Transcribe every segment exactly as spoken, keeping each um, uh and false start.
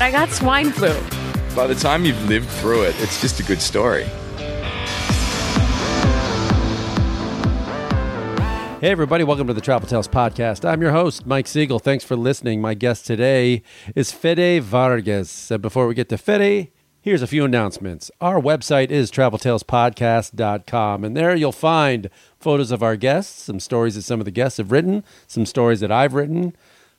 I got swine flu. By the time you've lived through it, it's just a good story. Hey, everybody. Welcome to the Travel Tales Podcast. I'm your host, Mike Siegel. Thanks for listening. My guest today is Fede Vargas. And before we get to Fede, here's a few announcements. Our website is travel tales podcast dot com, and there you'll find photos of our guests, some stories that some of the guests have written, some stories that I've written.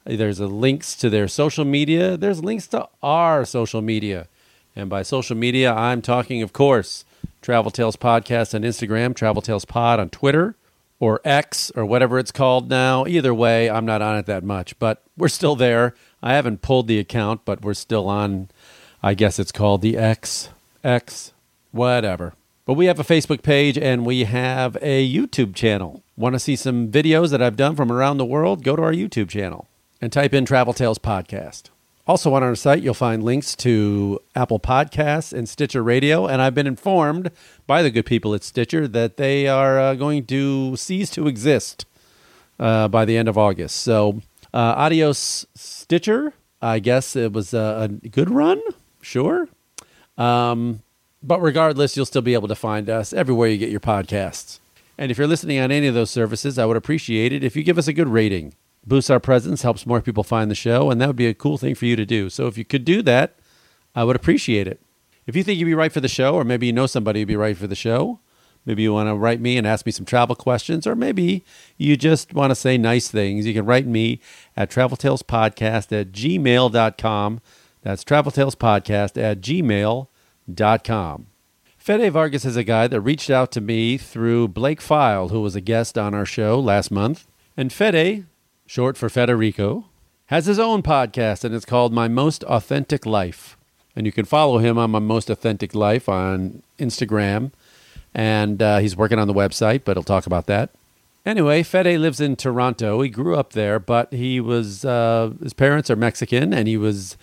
There's a links to their social media. There's links to our social media. And by social media, I'm talking, of course, Travel Tales Podcast on Instagram, Travel Tales Pod on Twitter, or X, or whatever it's called now. Either way, I'm not on it that much, but we're still there. I haven't pulled the account, but we're still on, I guess it's called the X, X, whatever. But we have a Facebook page, and we have a YouTube channel. Want to see some videos that I've done from around the world? Go to our YouTube channel and type in Travel Tales Podcast. Also on our site, you'll find links to Apple Podcasts and Stitcher Radio, and I've been informed by the good people at Stitcher that they are uh, going to cease to exist uh, by the end of August. So, uh, adios, Stitcher. I guess it was a, a good run, sure. Um, but regardless, you'll still be able to find us everywhere you get your podcasts. And if you're listening on any of those services, I would appreciate it if you give us a good rating. Boosts our presence, helps more people find the show, and that would be a cool thing for you to do. So if you could do that, I would appreciate it. If you think you'd be right for the show, or maybe you know somebody who'd be right for the show, maybe you want to write me and ask me some travel questions, or maybe you just want to say nice things, you can write me at travel tales podcast at gmail dot com. That's travel tales podcast at gmail dot com. Fede Vargas is a guy that reached out to me through Blake File, who was a guest on our show last month. And Fede, short for Federico, has his own podcast, and it's called My Most Authentic Life. And you can follow him on My Most Authentic Life on Instagram. And uh, he's working on the website, but he'll talk about that. Anyway, Fede lives in Toronto. He grew up there, but he was uh, his parents are Mexican, and he was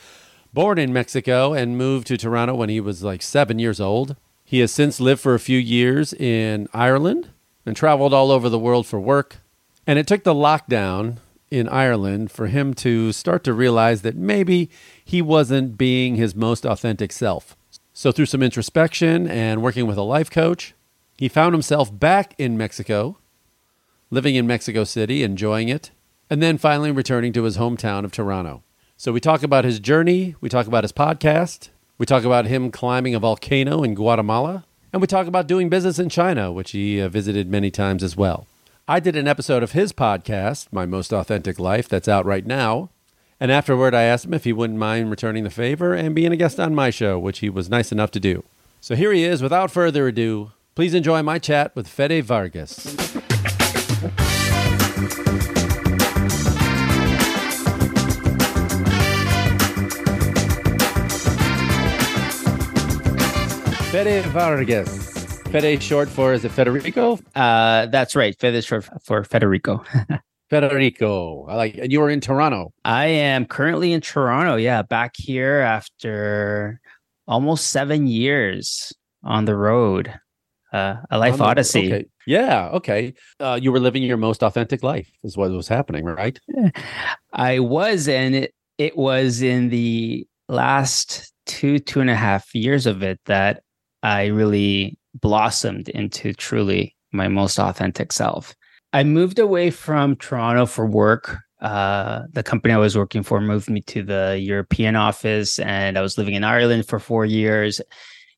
born in Mexico and moved to Toronto when he was like seven years old. He has since lived for a few years in Ireland and traveled all over the world for work. And it took the lockdown in Ireland for him to start to realize that maybe he wasn't being his most authentic self. So through some introspection and working with a life coach, he found himself back in Mexico, living in Mexico City, enjoying it, and then finally returning to his hometown of Toronto. So we talk about his journey, we talk about his podcast, we talk about him climbing a volcano in Guatemala, and we talk about doing business in China, which he uh, visited many times as well. I did an episode of his podcast, My Most Authentic Life, that's out right now. And afterward, I asked him if he wouldn't mind returning the favor and being a guest on my show, which he was nice enough to do. So here he is. Without further ado, please enjoy my chat with Fede Vargas. Fede Vargas. Fede short for, is it Federico? Uh, that's right. Fede short for Federico. Federico. I like, and you were in Toronto. I am currently in Toronto. Yeah. Back here after almost seven years on the road. Uh, a life the, odyssey. Okay. Yeah. Okay. Uh, you were living your most authentic life is what was happening, right? I was. And it, it was in the last two, two and a half years of it that I really blossomed into truly my most authentic self. I moved away from Toronto for work. Uh, the company I was working for moved me to the European office, and I was living in Ireland for four years.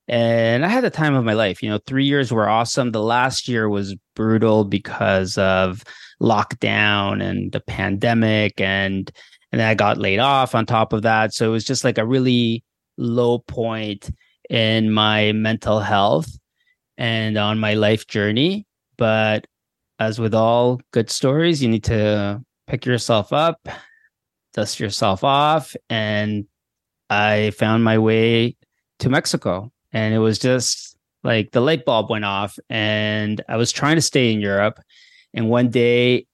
And I had the time of my life. You know, three years were awesome. The last year was brutal because of lockdown and the pandemic, and and then I got laid off on top of that. So it was just like a really low point in my mental health and on my life journey. But as with all good stories, you need to pick yourself up, dust yourself off, and I found my way to Mexico, and it was just like the light bulb went off, and I was trying to stay in Europe. And one day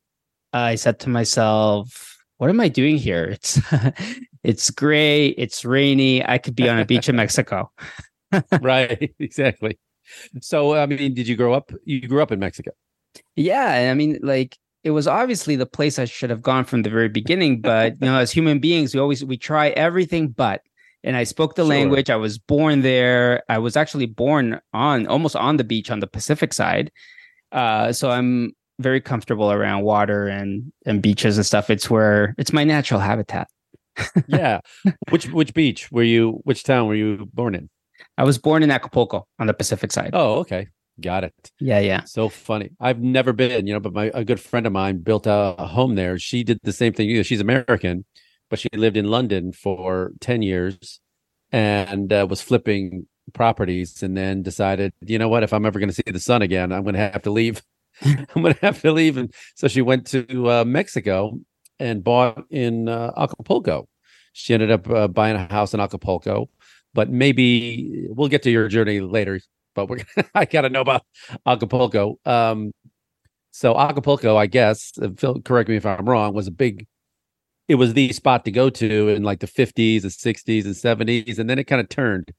I said to myself, what am I doing here? It's it's gray. It's rainy. I could be on a beach in Mexico. Right. Exactly. So, I mean, did you grow up? You grew up in Mexico. Yeah. I mean, like, it was obviously the place I should have gone from the very beginning. But, you know, as human beings, we always we try everything but. And I spoke the sure. language. I was born there. I was actually born on almost on the beach on the Pacific side. Uh, so I'm very comfortable around water and, and beaches and stuff. It's where it's my natural habitat. Yeah. Which which beach were you? Which town were you born in? I was born in Acapulco on the Pacific side. Oh, okay. Got it. Yeah, yeah. So funny. I've never been, you know, but my a good friend of mine built a, a home there. She did the same thing. She's American, but she lived in London for ten years and uh, was flipping properties, and then decided, you know what, if I'm ever going to see the sun again, I'm going to have to leave. I'm going to have to leave. And so she went to uh, Mexico and bought in uh, Acapulco. She ended up uh, buying a house in Acapulco, but maybe we'll get to your journey later. But we're I gotta know about Acapulco. Um, so Acapulco, I guess, Phil, correct me if I'm wrong, was a big. It was the spot to go to in like the fifties, the sixties, and seventies, and then it kind of turned.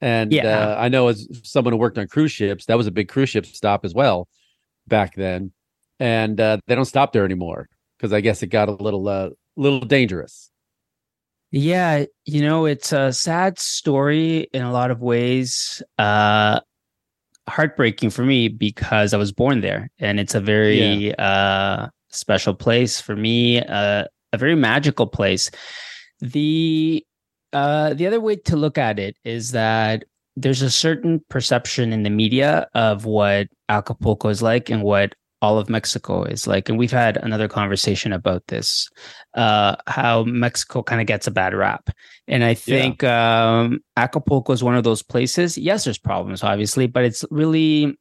And yeah. uh, I know as someone who worked on cruise ships, that was a big cruise ship stop as well back then. And uh, they don't stop there anymore because I guess it got a little, uh, little dangerous. Yeah, you know, it's a sad story in a lot of ways. Uh, heartbreaking for me because I was born there, and it's a very yeah. uh, special place for me. Uh, a very magical place. The uh, the other way to look at it is that there's a certain perception in the media of what Acapulco is like and what all of Mexico is like. And we've had another conversation about this, uh, how Mexico kind of gets a bad rap. And I think yeah. um, Acapulco is one of those places. Yes, there's problems, obviously, but it's really,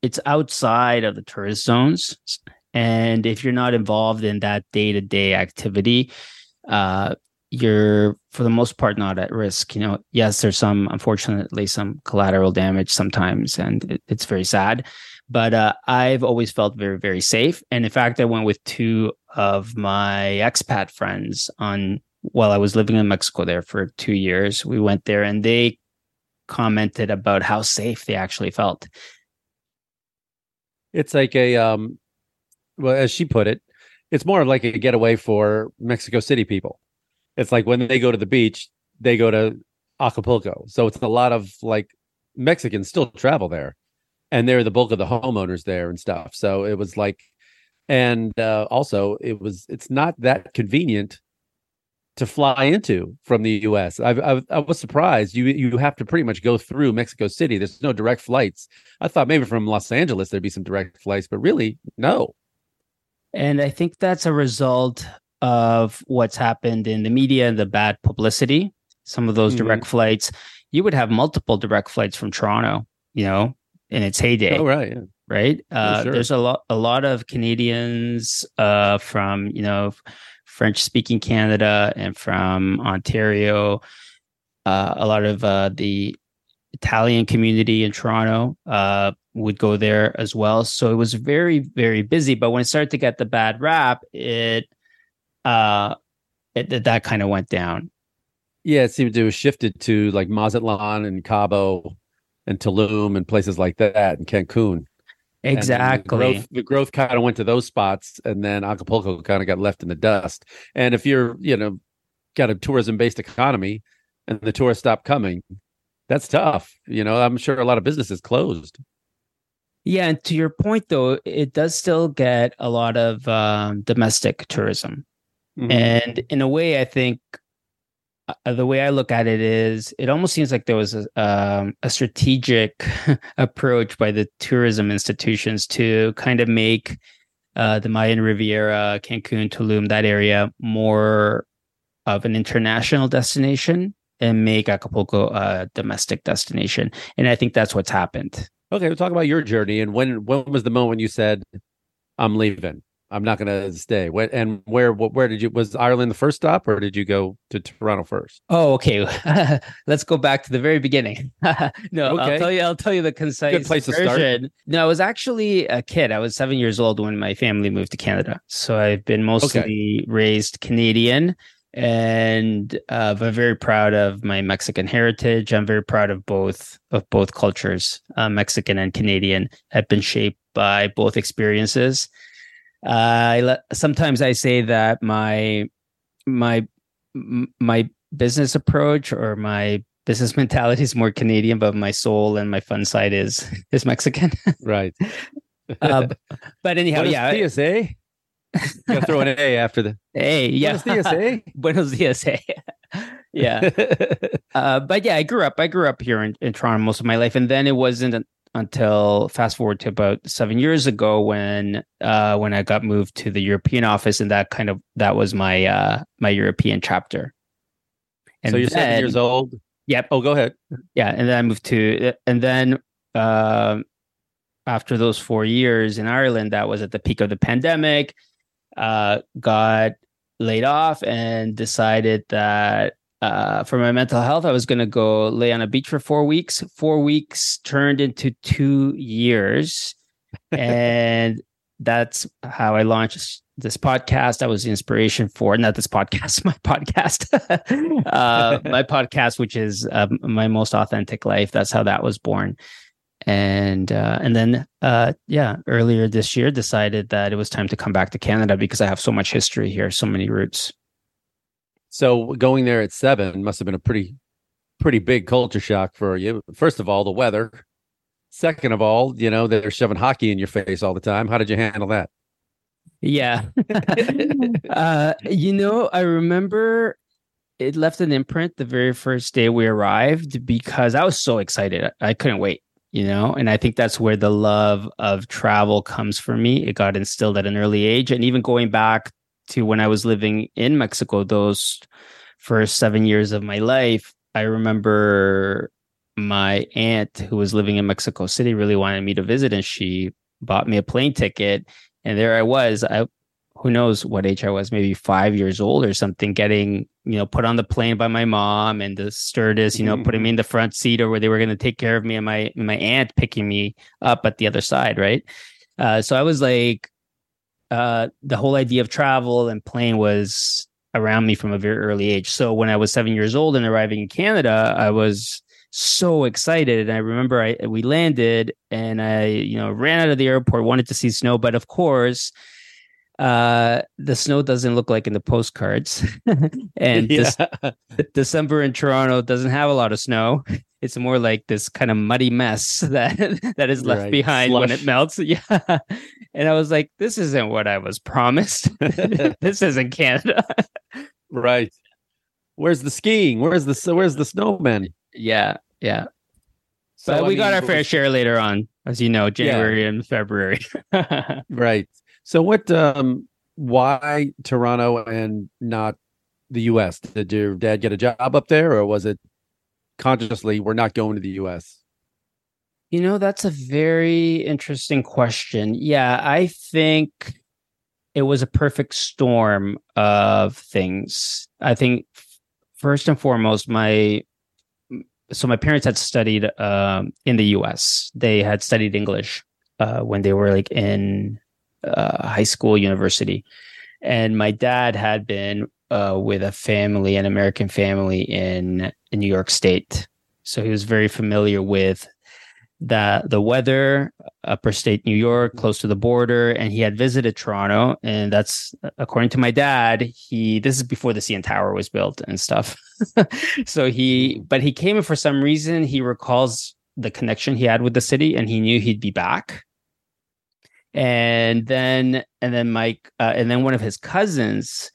it's outside of the tourist zones. And if you're not involved in that day-to-day activity, uh, you're, for the most part, not at risk. You know, yes, there's some, unfortunately, some collateral damage sometimes, and it, it's very sad. But uh, I've always felt very, very safe. And in fact, I went with two of my expat friends on while I was living in Mexico there for two years. We went there, and they commented about how safe they actually felt. It's like a... Um... Well, as she put it, it's more of like a getaway for Mexico City people. It's like when they go to the beach, they go to Acapulco. So it's a lot of like Mexicans still travel there, and they're the bulk of the homeowners there and stuff. So it was like, and uh, also it was, it's not that convenient to fly into from the U S. I've, I've, I was surprised. You you have to pretty much go through Mexico City. There's no direct flights. I thought maybe from Los Angeles there'd be some direct flights, but really, no. And I think that's a result of what's happened in the media and the bad publicity. Some of those mm-hmm. direct flights, you would have multiple direct flights from Toronto, you know, in its heyday. Oh, right. Yeah. Right. Uh, sure. There's a lot, a lot of Canadians uh, from, you know, French speaking Canada and from Ontario, uh, a lot of uh, the Italian community in Toronto, uh, would go there as well. So it was very, very busy. But when it started to get the bad rap, it, uh, it that kind of went down. Yeah, it seemed to have shifted to like Mazatlan and Cabo and Tulum and places like that and Cancun. Exactly. And the growth, the growth kind of went to those spots, and then Acapulco kind of got left in the dust. And if you're, you know, got a tourism-based economy and the tourists stop coming, that's tough. You know, I'm sure a lot of businesses closed. Yeah, and to your point, though, it does still get a lot of um, domestic tourism. Mm-hmm. And in a way, I think uh, the way I look at it is it almost seems like there was a, um, a strategic approach by the tourism institutions to kind of make uh, the Mayan Riviera, Cancun, Tulum, that area more of an international destination and make Acapulco a domestic destination. And I think that's what's happened. Okay, we'll talk about your journey, and when when was the moment you said, I'm leaving? I'm not going to stay. Where, and where, where did you, was Ireland the first stop or did you go to Toronto first? Oh, okay. Let's go back to the very beginning. No, okay. I'll tell you, I'll tell you the concise Good place version. To start. No, I was actually a kid. I was seven years old when my family moved to Canada. So I've been mostly okay. raised Canadian and uh, I'm very proud of my Mexican heritage. I'm very proud of both, of both cultures, uh, Mexican and Canadian. I've been shaped by both experiences. Uh, I le- sometimes I say that my my m- my business approach or my business mentality is more Canadian, but my soul and my fun side is is Mexican. Right. uh, but anyhow, Buenos yeah. Buenos dias, eh? Gotta throw an A after the A. Yeah. Buenos dias, eh? Buenos dias, eh? Yeah. uh, but yeah, I grew up. I grew up here in, in Toronto most of my life, and then it wasn't. An, Until fast forward to about seven years ago, when uh, when I got moved to the European office, and that kind of that was my uh, my European chapter. And so you're then, seven years old. Yep. Oh, go ahead. Yeah, and then I moved to, and then uh, after those four years in Ireland, that was at the peak of the pandemic. Uh, got laid off and decided that. Uh, for my mental health, I was going to go lay on a beach for four weeks. Four weeks turned into two years. And that's how I launched this podcast. That was the inspiration for, not this podcast, my podcast. uh, my podcast, which is uh, My Most Authentic Life. That's how that was born. And uh, and then, uh, yeah, earlier this year, decided that it was time to come back to Canada because I have so much history here, so many roots. So going there at seven must have been a pretty, pretty big culture shock for you. First of all, the weather. Second of all, you know, they're shoving hockey in your face all the time. How did you handle that? Yeah. uh, you know, I remember it left an imprint the very first day we arrived because I was so excited. I couldn't wait, you know, and I think that's where the love of travel comes for me. It got instilled at an early age. And even going back to when I was living in Mexico, those first seven years of my life, I remember my aunt who was living in Mexico City really wanted me to visit, and she bought me a plane ticket. And there I was, I who knows what age I was, maybe five years old or something, getting, you know, put on the plane by my mom and the stewardess, you know, mm-hmm. putting me in the front seat or where they were going to take care of me, and my, my aunt picking me up at the other side, right? Uh, so I was like, Uh, the whole idea of travel and plane was around me from a very early age. So when I was seven years old and arriving in Canada, I was so excited. And I remember I we landed and I, you know, ran out of the airport, wanted to see snow, but of course, uh, the snow doesn't look like in the postcards. And yeah. this, December in Toronto doesn't have a lot of snow. It's more like this kind of muddy mess that, that is left right. behind Slush. When it melts. Yeah. And I was like, this isn't what I was promised. This isn't Canada. Right. Where's the skiing? Where's the where's the snowman? Yeah. Yeah. So but we mean, got our fair was... share later on, as you know, January yeah. and February. Right. So what um why Toronto and not the U S? Did your dad get a job up there, or was it consciously we're not going to the U S? You know, that's a very interesting question. Yeah, I think it was a perfect storm of things. I think first and foremost, my so my parents had studied um, in the U S. They had studied English uh, when they were like in uh, high school, university. And my dad had been uh, with a family, an American family in, in New York State. So he was very familiar with the the weather, upstate New York, close to the border, and he had visited Toronto, and that's according to my dad. He this is before the C N Tower was built and stuff. so he, but he came, and for some reason, he recalls the connection he had with the city, and he knew he'd be back. And then, and then Mike, uh, and then one of his cousins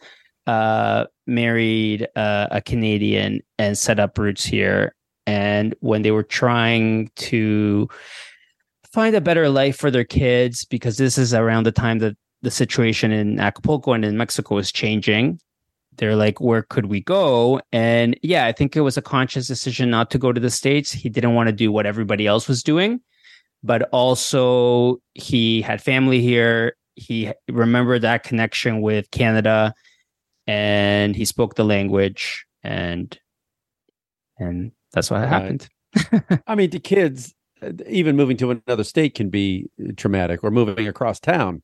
uh, married uh, a Canadian and set up roots here. And when they were trying to find a better life for their kids, because this is around the time that the situation in Acapulco and in Mexico is changing, they're like, where could we go? And yeah, I think it was a conscious decision not to go to the States. He didn't want to do what everybody else was doing, but also he had family here. he remembered that connection with Canada, and he spoke the language, and and that's what happened. I mean, to kids, even moving to another state can be traumatic, or moving across town,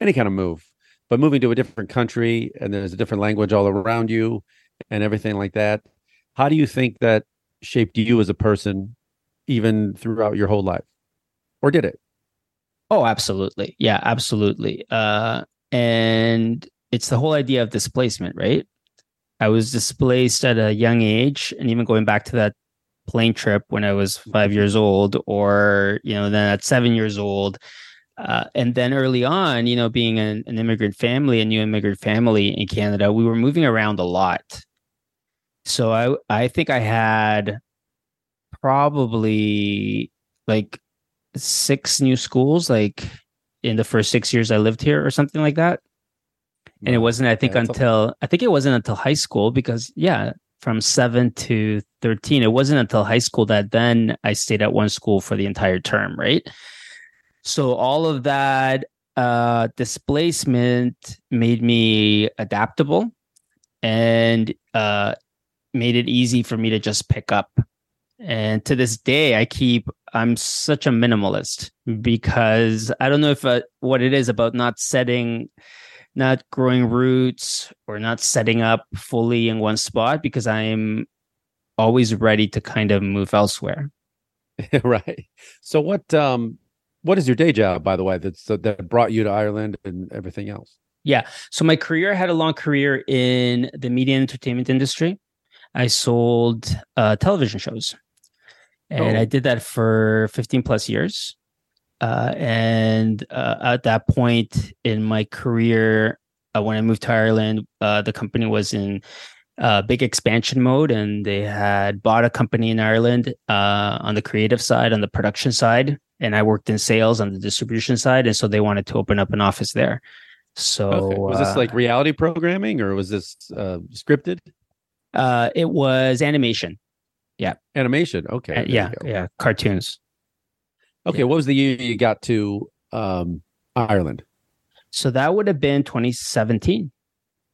any kind of move. But moving to a different country, and there's a different language all around you and everything like that. How do you think that shaped you as a person, even throughout your whole life? Or did it? Oh, absolutely. Yeah, absolutely. Uh, and it's the whole idea of displacement, right? I was displaced at a young age, and even going back to that plane trip when I was five years old, or, you know, then at seven years old. Uh, and then early on, you know, being an, an immigrant family, a new immigrant family in Canada, we were moving around a lot. So I, I think I had probably like six new schools, like in the first six years I lived here or something like that. And it wasn't, I think, yeah, until, I think it wasn't until high school, because yeah, from seven to thirteen, it wasn't until high school that then I stayed at one school for the entire term, right? So all of that uh, displacement made me adaptable, and uh, made it easy for me to just pick up. And to this day, I keep, I'm such a minimalist, because I don't know if uh, what it is about not setting, not growing roots, or not setting up fully in one spot, because I'm always ready to kind of move elsewhere. Right. So what... Um... What is your day job, by the way, that's, uh, that brought you to Ireland and everything else? Yeah. So my career, I had a long career in the media and entertainment industry. I sold uh, television shows. And oh. I did that for fifteen plus years. Uh, and uh, at that point in my career, uh, when I moved to Ireland, uh, the company was in uh, big expansion mode. And they had bought a company in Ireland uh, on the creative side, on the production side. And I worked in sales on the distribution side. And so they wanted to open up an office there. So okay. Was this like reality programming, or was this uh, scripted? Uh, it was animation. Yeah. Animation. Okay. Uh, yeah. Yeah. Cartoons. Okay. Yeah. What was the year you got to um, Ireland? So that would have been twenty seventeen.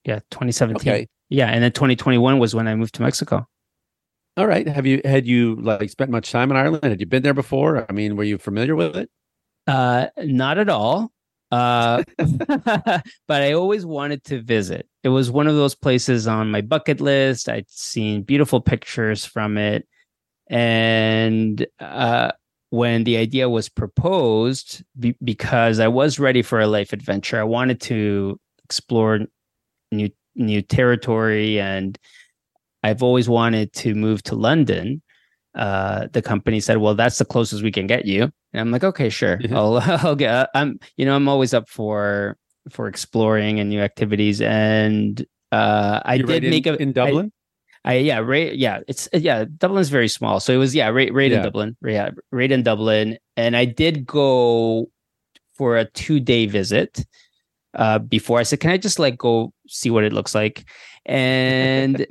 Yeah. twenty seventeen. Okay. Yeah. And then twenty twenty-one was when I moved to Mexico. All right. Have you had you like spent much time in Ireland? Had you been there before? I mean, were you familiar with it? Uh, not at all. Uh, but I always wanted to visit. It was one of those places on my bucket list. I'd seen beautiful pictures from it, and uh, when the idea was proposed, be- because I was ready for a life adventure, I wanted to explore new new territory. And I've always wanted to move to London. Uh, the company said, "Well, that's the closest we can get you." And I'm like, "Okay, sure. Yeah. I'll, I'll get." I'm, you know, I'm always up for for exploring and new activities. And uh, I You're did right make in, a in Dublin. I, I yeah, right, yeah. It's yeah, Dublin's very small, so it was yeah, right, right yeah. in Dublin, yeah, right in Dublin. And I did go for a two day visit uh, before. I said, "Can I just like go see what it looks like?" And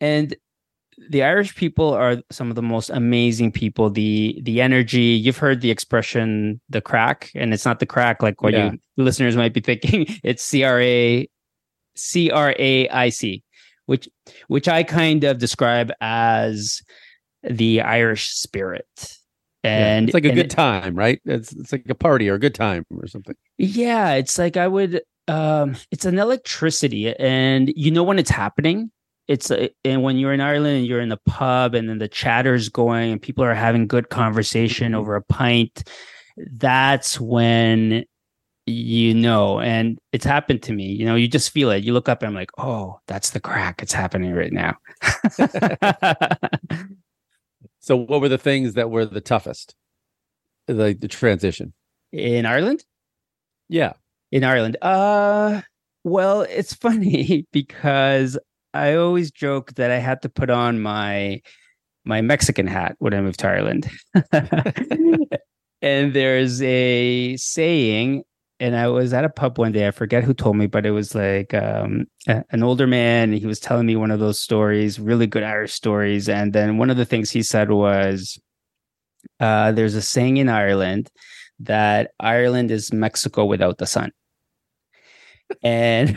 And the Irish people are some of the most amazing people. The the energy, you've heard the expression, the crack, and it's not the crack like what yeah. you listeners might be thinking. It's C R A C R A I C, which which I kind of describe as the Irish spirit. And yeah, it's like a good it, time, right? It's it's like a party or a good time or something. Yeah, it's like I would um, it's an electricity, and you know when it's happening. It's a, and when you're in Ireland and you're in a pub and then the chatter's going and people are having good conversation over a pint, that's when you know. And it's happened to me. You know, you just feel it. You look up and I'm like, oh, that's the crack. It's happening right now. So what were the things that were the toughest, like the transition? In Ireland? Yeah. In Ireland. Uh, well, it's funny because I always joke that I had to put on my my Mexican hat when I moved to Ireland. And there's a saying, and I was at a pub one day, I forget who told me, but it was like um, a, an older man, and he was telling me one of those stories, really good Irish stories. And then one of the things he said was, uh, there's a saying in Ireland that Ireland is Mexico without the sun. and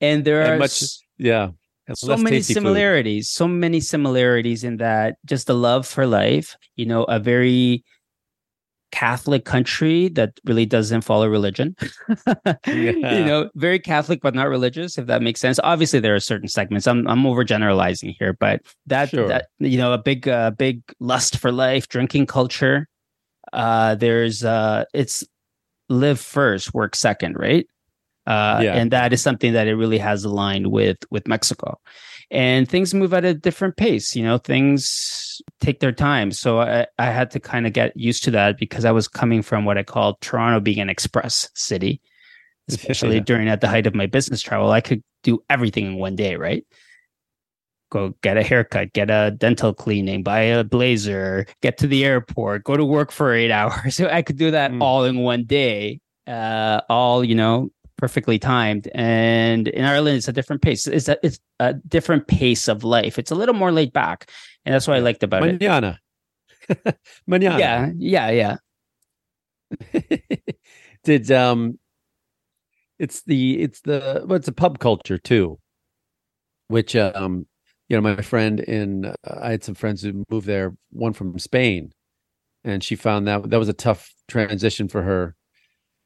and there are and much, yeah so many similarities, food. so many similarities in that just the love for life. You know, a very Catholic country that really doesn't follow religion. yeah. You know, very Catholic but not religious, if that makes sense. Obviously, there are certain segments. I'm I'm overgeneralizing here, but that sure. that you know, a big uh, big lust for life, drinking culture. Uh, there's uh, it's live first, work second, right? Uh, yeah. And that is something that it really has aligned with with Mexico. And things move at a different pace. You know, things take their time. So I, I had to kind of get used to that because I was coming from what I call Toronto being an express city, especially yeah. during at the height of my business travel. I could do everything in one day, right? Go get a haircut, get a dental cleaning, buy a blazer, get to the airport, go to work for eight hours. So I could do that mm. all in one day, uh, all, you know, perfectly timed. And in Ireland, it's a different pace. It's a, it's a different pace of life. It's a little more laid back. And that's what I liked about Mañana. it. Mañana. Yeah, yeah, yeah. Did, um, it's the, it's the, well, it's a pub culture too, which, um, you know, my friend in, uh, I had some friends who moved there, one from Spain, and she found that that was a tough transition for her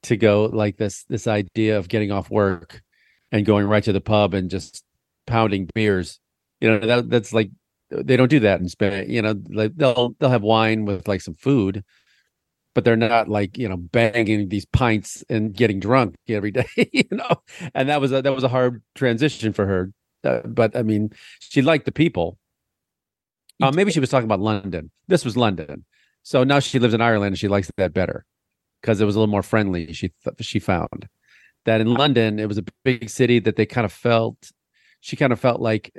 to go like this, this idea of getting off work and going right to the pub and just pounding beers. You know, that that's like, they don't do that in Spain. You know, like they'll, they'll have wine with like some food, but they're not like, you know, banging these pints and getting drunk every day, you know? And that was a, that was a hard transition for her. Uh, but I mean, she liked the people. Uh, maybe she was talking about London. This was London. So now she lives in Ireland and she likes that better, because it was a little more friendly. She th- she found that in London, it was a big city that they kind of felt, she kind of felt like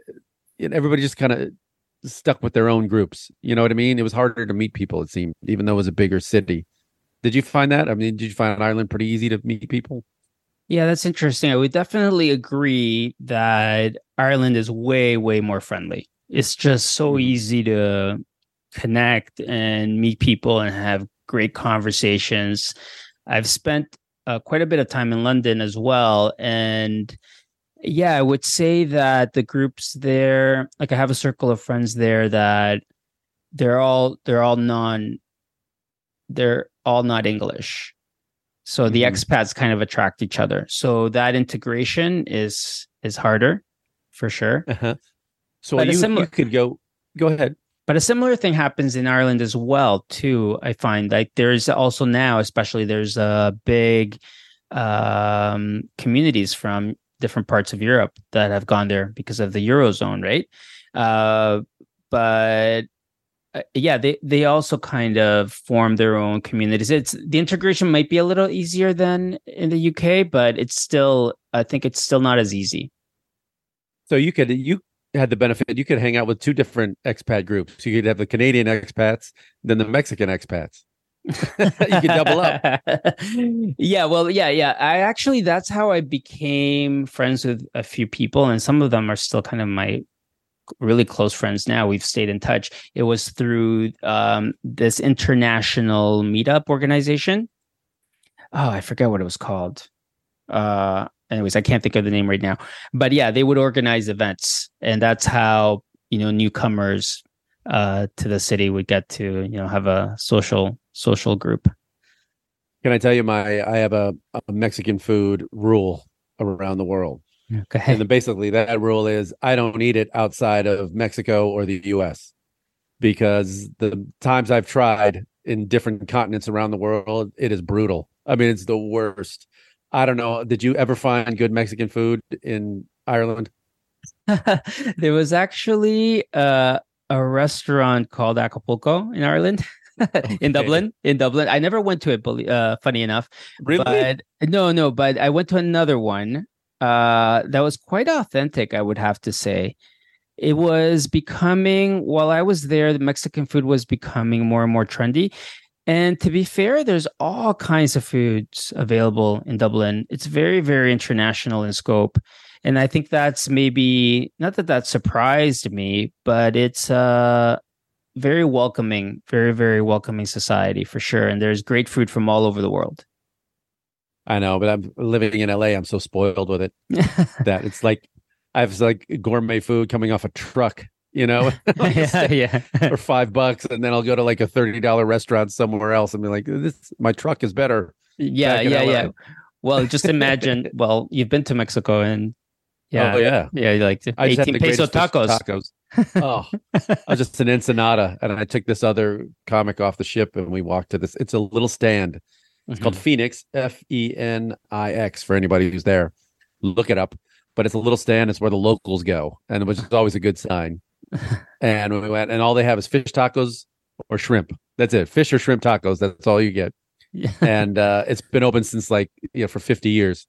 everybody just kind of stuck with their own groups. You know what I mean? It was harder to meet people, it seemed, even though it was a bigger city. Did you find that? I mean, did you find Ireland pretty easy to meet people? Yeah, that's interesting. I would definitely agree that Ireland is way, way more friendly. It's just so easy to connect and meet people and have great conversations. I've spent uh, quite a bit of time in London as well. And yeah, I would say that the groups there, like I have a circle of friends there that they're all, they're all non, they're all not English. So mm-hmm. the expats kind of attract each other. So that integration is, is harder for sure. Uh-huh. So you, similar- you could go, go ahead. But a similar thing happens in Ireland as well, too, I find. Like there's also now, especially there's a big um, communities from different parts of Europe that have gone there because of the Eurozone, right? Uh, but uh, yeah, they, they also kind of form their own communities. It's the integration might be a little easier than in the U K, but it's still, I think it's still not as easy. So you could, you had the benefit, you could hang out with two different expat groups. You could have the Canadian expats, then the Mexican expats. You could double up. Yeah, well, yeah, yeah. I actually, that's how I became friends with a few people. And some of them are still kind of my really close friends now. We've stayed in touch. It was through um, this international meetup organization. Oh, I forget what it was called. Uh Anyways, I can't think of the name right now. But yeah, they would organize events. And that's how, you know, newcomers uh, to the city would get to, you know, have a social social group. Can I tell you my, I have a, a Mexican food rule around the world. Okay. And then basically that rule is I don't eat it outside of Mexico or the U S because the times I've tried in different continents around the world, it is brutal. I mean, it's the worst. I don't know. Did you ever find good Mexican food in Ireland? There was actually uh, a restaurant called Acapulco in Ireland, okay. in Dublin, in Dublin. I never went to it, uh, funny enough. Really? But, no, no. But I went to another one uh, that was quite authentic, I would have to say. It was becoming, while I was there, the Mexican food was becoming more and more trendy. And to be fair, there's all kinds of foods available in Dublin. It's very, very international in scope. And I think that's maybe, not that that surprised me, but it's a very welcoming, very, very welcoming society for sure. And there's great food from all over the world. I know, but I'm living in L A. I'm so spoiled with it that it's like I have like gourmet food coming off a truck, you know, like yeah, yeah. for five bucks. And then I'll go to like a thirty dollar restaurant somewhere else and be like, this, my truck is better. Yeah, yeah, yeah. Well, just imagine, well, you've been to Mexico and yeah. Oh, yeah. Yeah, like eighteen peso tacos. tacos. Oh, I was just in Ensenada and I took this other comic off the ship and we walked to this. It's a little stand. It's mm-hmm. called Phoenix, F E N I X, for anybody who's there. Look it up. But it's a little stand. It's where the locals go, and which is always a good sign. And when we went, and all they have is fish tacos or shrimp. That's it. Fish or shrimp tacos. That's all you get. Yeah. And uh, it's been open since like, you know, for fifty years,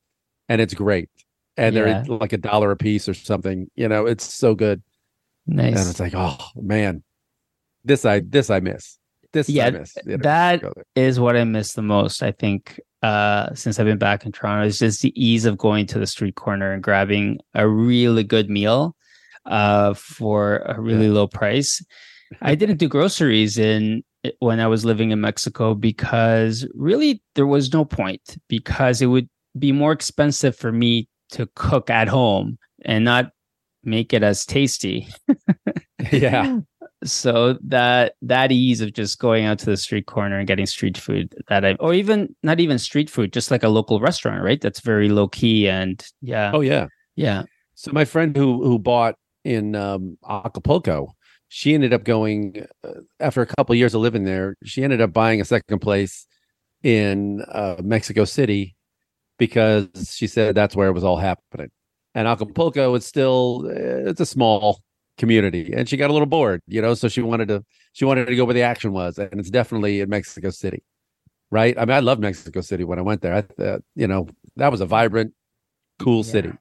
and it's great. And yeah. they're like a dollar a piece or something. You know, it's so good. Nice. And it's like, oh, man, this I this I miss. This yeah, I miss. You know, that is what I miss the most, I think. Uh, since I've been back in Toronto, it's just the ease of going to the street corner and grabbing a really good meal uh, for a really yeah. low price. I didn't do groceries in when I was living in Mexico because really there was no point, because it would be more expensive for me to cook at home and not make it as tasty. yeah. So that that ease of just going out to the street corner and getting street food that I, or even not even street food, just like a local restaurant, right? That's very low key and yeah. Oh yeah, yeah. So my friend who who bought in um, Acapulco, she ended up going uh, after a couple of years of living there. She ended up buying a second place in uh, Mexico City because she said that's where it was all happening. And Acapulco is still it's a small community, and she got a little bored, you know, so she wanted to she wanted to go where the action was, and it's definitely in Mexico City, right? I mean, I loved Mexico City when I went there. I, uh, you know, that was a vibrant, cool yeah. city.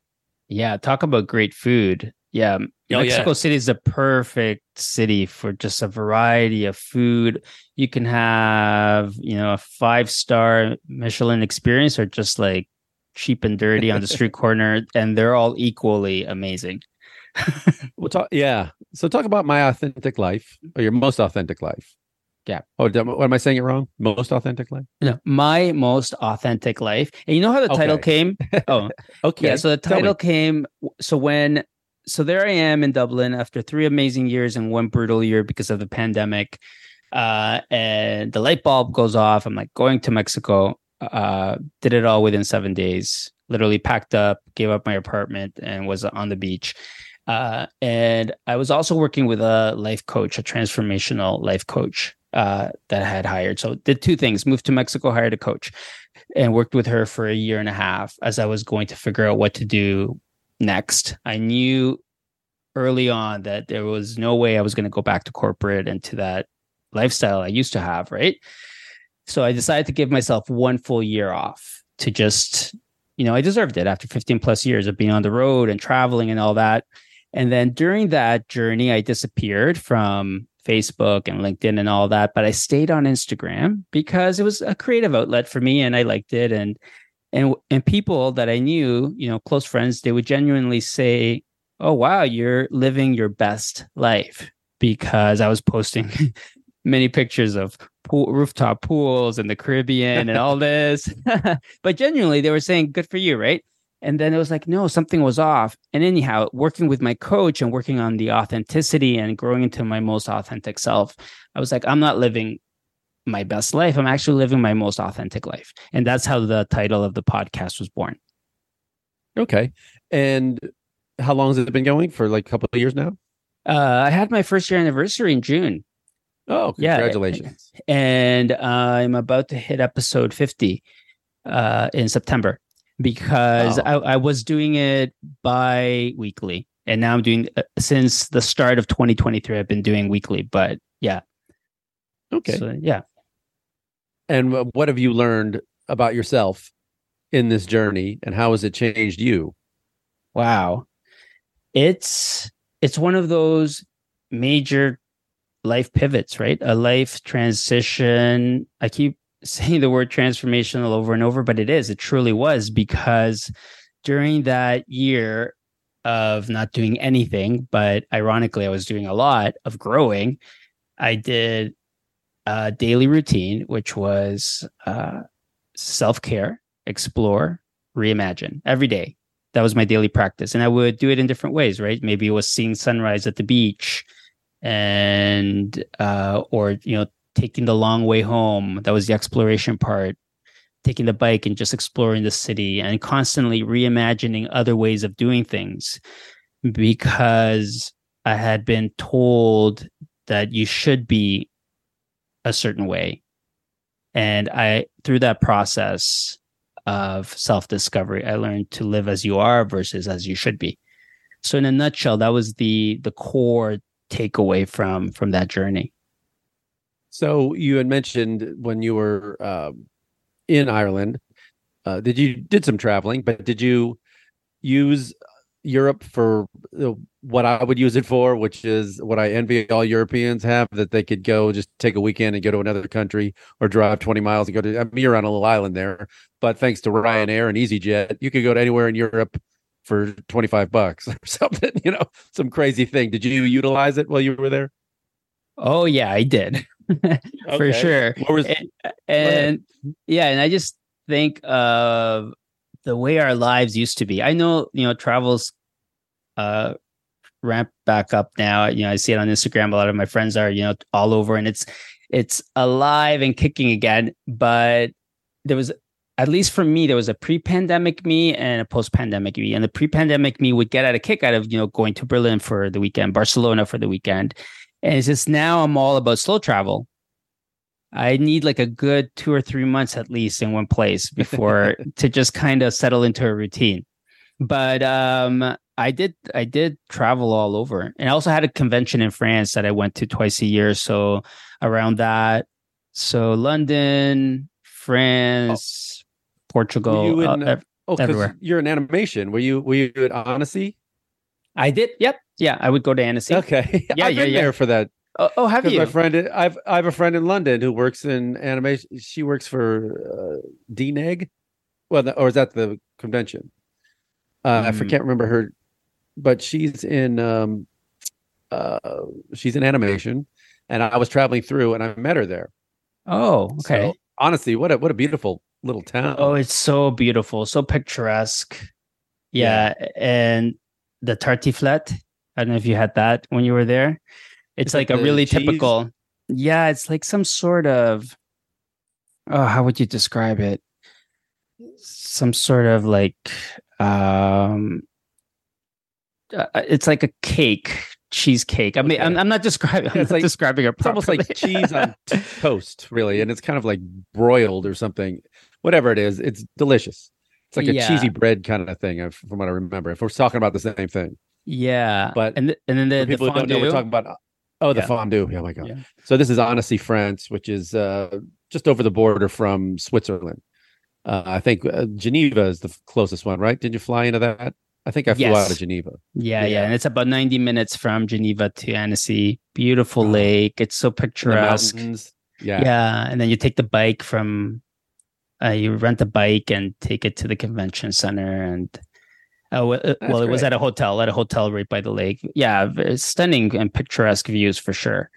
Yeah, talk about great food. Yeah, oh, Mexico yeah. City is the perfect city for just a variety of food. You can have, you know, a five-star Michelin experience or just like cheap and dirty on the street corner, and they're all equally amazing. We'll talk, yeah. So talk about my authentic life, or your most authentic life. Yeah. Oh, am I saying it wrong? Most authentic life? No, my most authentic life. And you know how the okay. title came? Oh, okay. Yeah. So the title came. So when, so there I am in Dublin after three amazing years and one brutal year because of the pandemic. Uh, and the light bulb goes off. I'm like going to Mexico. Uh, did it all within seven days. Literally packed up, gave up my apartment, and was on the beach. Uh, and I was also working with a life coach, a transformational life coach uh, that I had hired. So did two things, moved to Mexico, hired a coach, and worked with her for a year and a half as I was going to figure out what to do next. I knew early on that there was no way I was going to go back to corporate and to that lifestyle I used to have, right? So I decided to give myself one full year off to just, you know, I deserved it after fifteen plus years of being on the road and traveling and all that. And then during that journey, I disappeared from Facebook and LinkedIn and all that, but I stayed on Instagram because it was a creative outlet for me and I liked it. And and and people that I knew, you know, close friends, they would genuinely say, oh, wow, you're living your best life, because I was posting many pictures of pool, rooftop pools and the Caribbean and all this. But genuinely, they were saying, good for you, right? And then it was like, no, something was off. And anyhow, working with my coach and working on the authenticity and growing into my most authentic self, I was like, I'm not living my best life. I'm actually living my most authentic life. And that's how the title of the podcast was born. Okay. And how long has it been going for, like a couple of years now? Uh, I had my first year anniversary in June. Oh, congratulations. Yeah, and uh, I'm about to hit episode fifty uh, in September. Because oh. I, I was doing it bi-weekly, and now I'm doing uh, since the start of twenty twenty-three. I've been doing weekly, but yeah, okay, so, yeah. And what have you learned about yourself in this journey, and how has it changed you? Wow, it's it's one of those major life pivots, right? A life transition. I keep saying the word transformational over and over, but it is, it truly was, because during that year of not doing anything, but ironically, I was doing a lot of growing. I did a daily routine, which was uh, self-care. explore, reimagine every day. That was my daily practice. And I would do it in different ways, right? Maybe it was seeing sunrise at the beach and, uh, or, you know, taking the long way home. That was the exploration part, taking the bike and just exploring the city and constantly reimagining other ways of doing things, because I had been told that you should be a certain way. And I, through that process of self-discovery, I learned to live as you are versus as you should be. So in a nutshell, that was the the core takeaway from from that journey. So you had mentioned when you were uh, in Ireland, uh, did you did some traveling, but did you use Europe for what I would use it for, which is what I envy all Europeans have, that they could go just take a weekend and go to another country or drive twenty miles and go to, I mean, you're on a little island there, but thanks to Ryanair and EasyJet, you could go to anywhere in Europe for twenty-five bucks or something, you know, some crazy thing. Did you utilize it while you were there? Oh yeah, I did. Okay. For sure. What was, and and yeah, and I just think of the way our lives used to be. I know, you know, travel's uh, ramped back up now. You know, I see it on Instagram. A lot of my friends are, you know, all over, and it's it's alive and kicking again. But there was, at least for me, there was a pre-pandemic me and a post-pandemic me. And the pre-pandemic me would get at a kick out of, you know, going to Berlin for the weekend, Barcelona for the weekend. And it's just now I'm all about slow travel. I need like a good two or three months at least in one place before to just kind of settle into a routine. But um, I did I did travel all over. And I also had a convention in France that I went to twice a year. So around that. So London, France, oh. Portugal, were you in, uh, ev- oh, everywhere. You're in animation. Were you, were you at Annecy? I did. Yep. Yeah, I would go to Annecy. Okay. Yeah, I've yeah, been yeah. there for that. Oh, oh have you? My friend, I've I have a friend in London who works in animation. She works for uh, D N E G, well, the, or is that the convention? Uh, mm. I can't remember her, but she's in um, uh, she's in animation, and I was traveling through, and I met her there. Oh, okay. So, honestly, what a what a beautiful little town. Oh, it's so beautiful, so picturesque. Yeah, yeah. And the Tartiflette. I don't know if you had that when you were there. It's like, like a really cheese? Typical, yeah. It's like some sort of, oh, how would you describe it? Some sort of like, um, uh, it's like a cake, cheesecake. I mean, okay. I'm, I'm not describing. Yeah, I'm not like, describing it properly. It's almost like cheese on t- toast, really, and it's kind of like broiled or something. Whatever it is, it's delicious. It's like a yeah. cheesy bread kind of thing, from what I remember. If we're talking about the same thing. Yeah, but and, th- and then the, the people fondue. Who don't know we're talking about. Oh, the yeah. fondue! Oh my god! Yeah. So this is Annecy, France, which is uh, just over the border from Switzerland. Uh, I think uh, Geneva is the closest one, right? Did you fly into that? I think I flew yes. out of Geneva. Yeah, yeah, yeah, and it's about ninety minutes from Geneva to Annecy. Beautiful lake. It's so picturesque. Yeah, yeah, and then you take the bike from. Uh, you rent a bike and take it to the convention center and. Uh, well, That's well it was at a hotel, at a hotel right by the lake. Yeah, stunning and picturesque views for sure.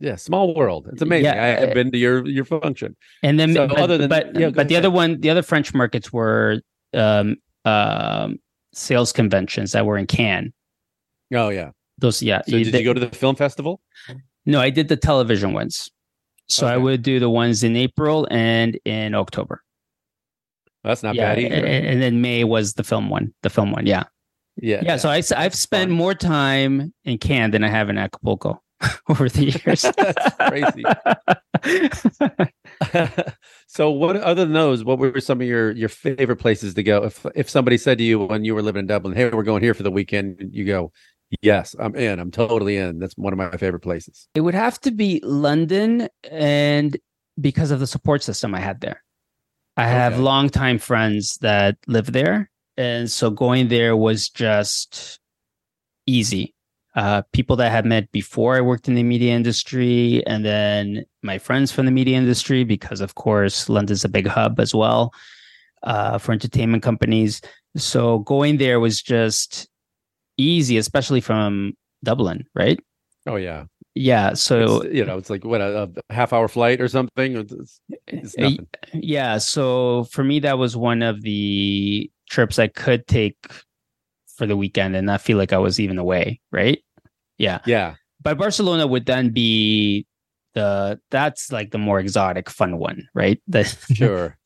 Yeah, small world. It's amazing. Yeah. I have been to your your function. And then, so but, other than but, yeah, but the other one, the other French markets were um, uh, sales conventions that were in Cannes. Oh yeah, those yeah. So you, did they, you go to the film festival? No, I did the television ones. So okay. I would do the ones in April and in October. That's not yeah, bad either. And, and then May was the film one, the film one. Yeah. Yeah. Yeah. yeah. So I, I've spent fun. more time in Cannes than I have in Acapulco over the years. That's crazy. So what, other than those, what were some of your, your favorite places to go? If, if somebody said to you when you were living in Dublin, hey, we're going here for the weekend, you go, yes, I'm in, I'm totally in. That's one of my favorite places. It would have to be London, and because of the support system I had there. I have okay. longtime friends that live there. And so going there was just easy. Uh, people that I had met before I worked in the media industry, and then my friends from the media industry, because, of course, London's a big hub as well uh, for entertainment companies. So going there was just easy, especially from Dublin, right? Oh, yeah. Yeah, so it's, you know, it's like what a, a half hour flight or something. It's, It's nothing. Yeah. So for me, that was one of the trips I could take for the weekend and not feel like I was even away. Right. Yeah. Yeah. But Barcelona would then be the, that's like the more exotic fun one, right? The sure.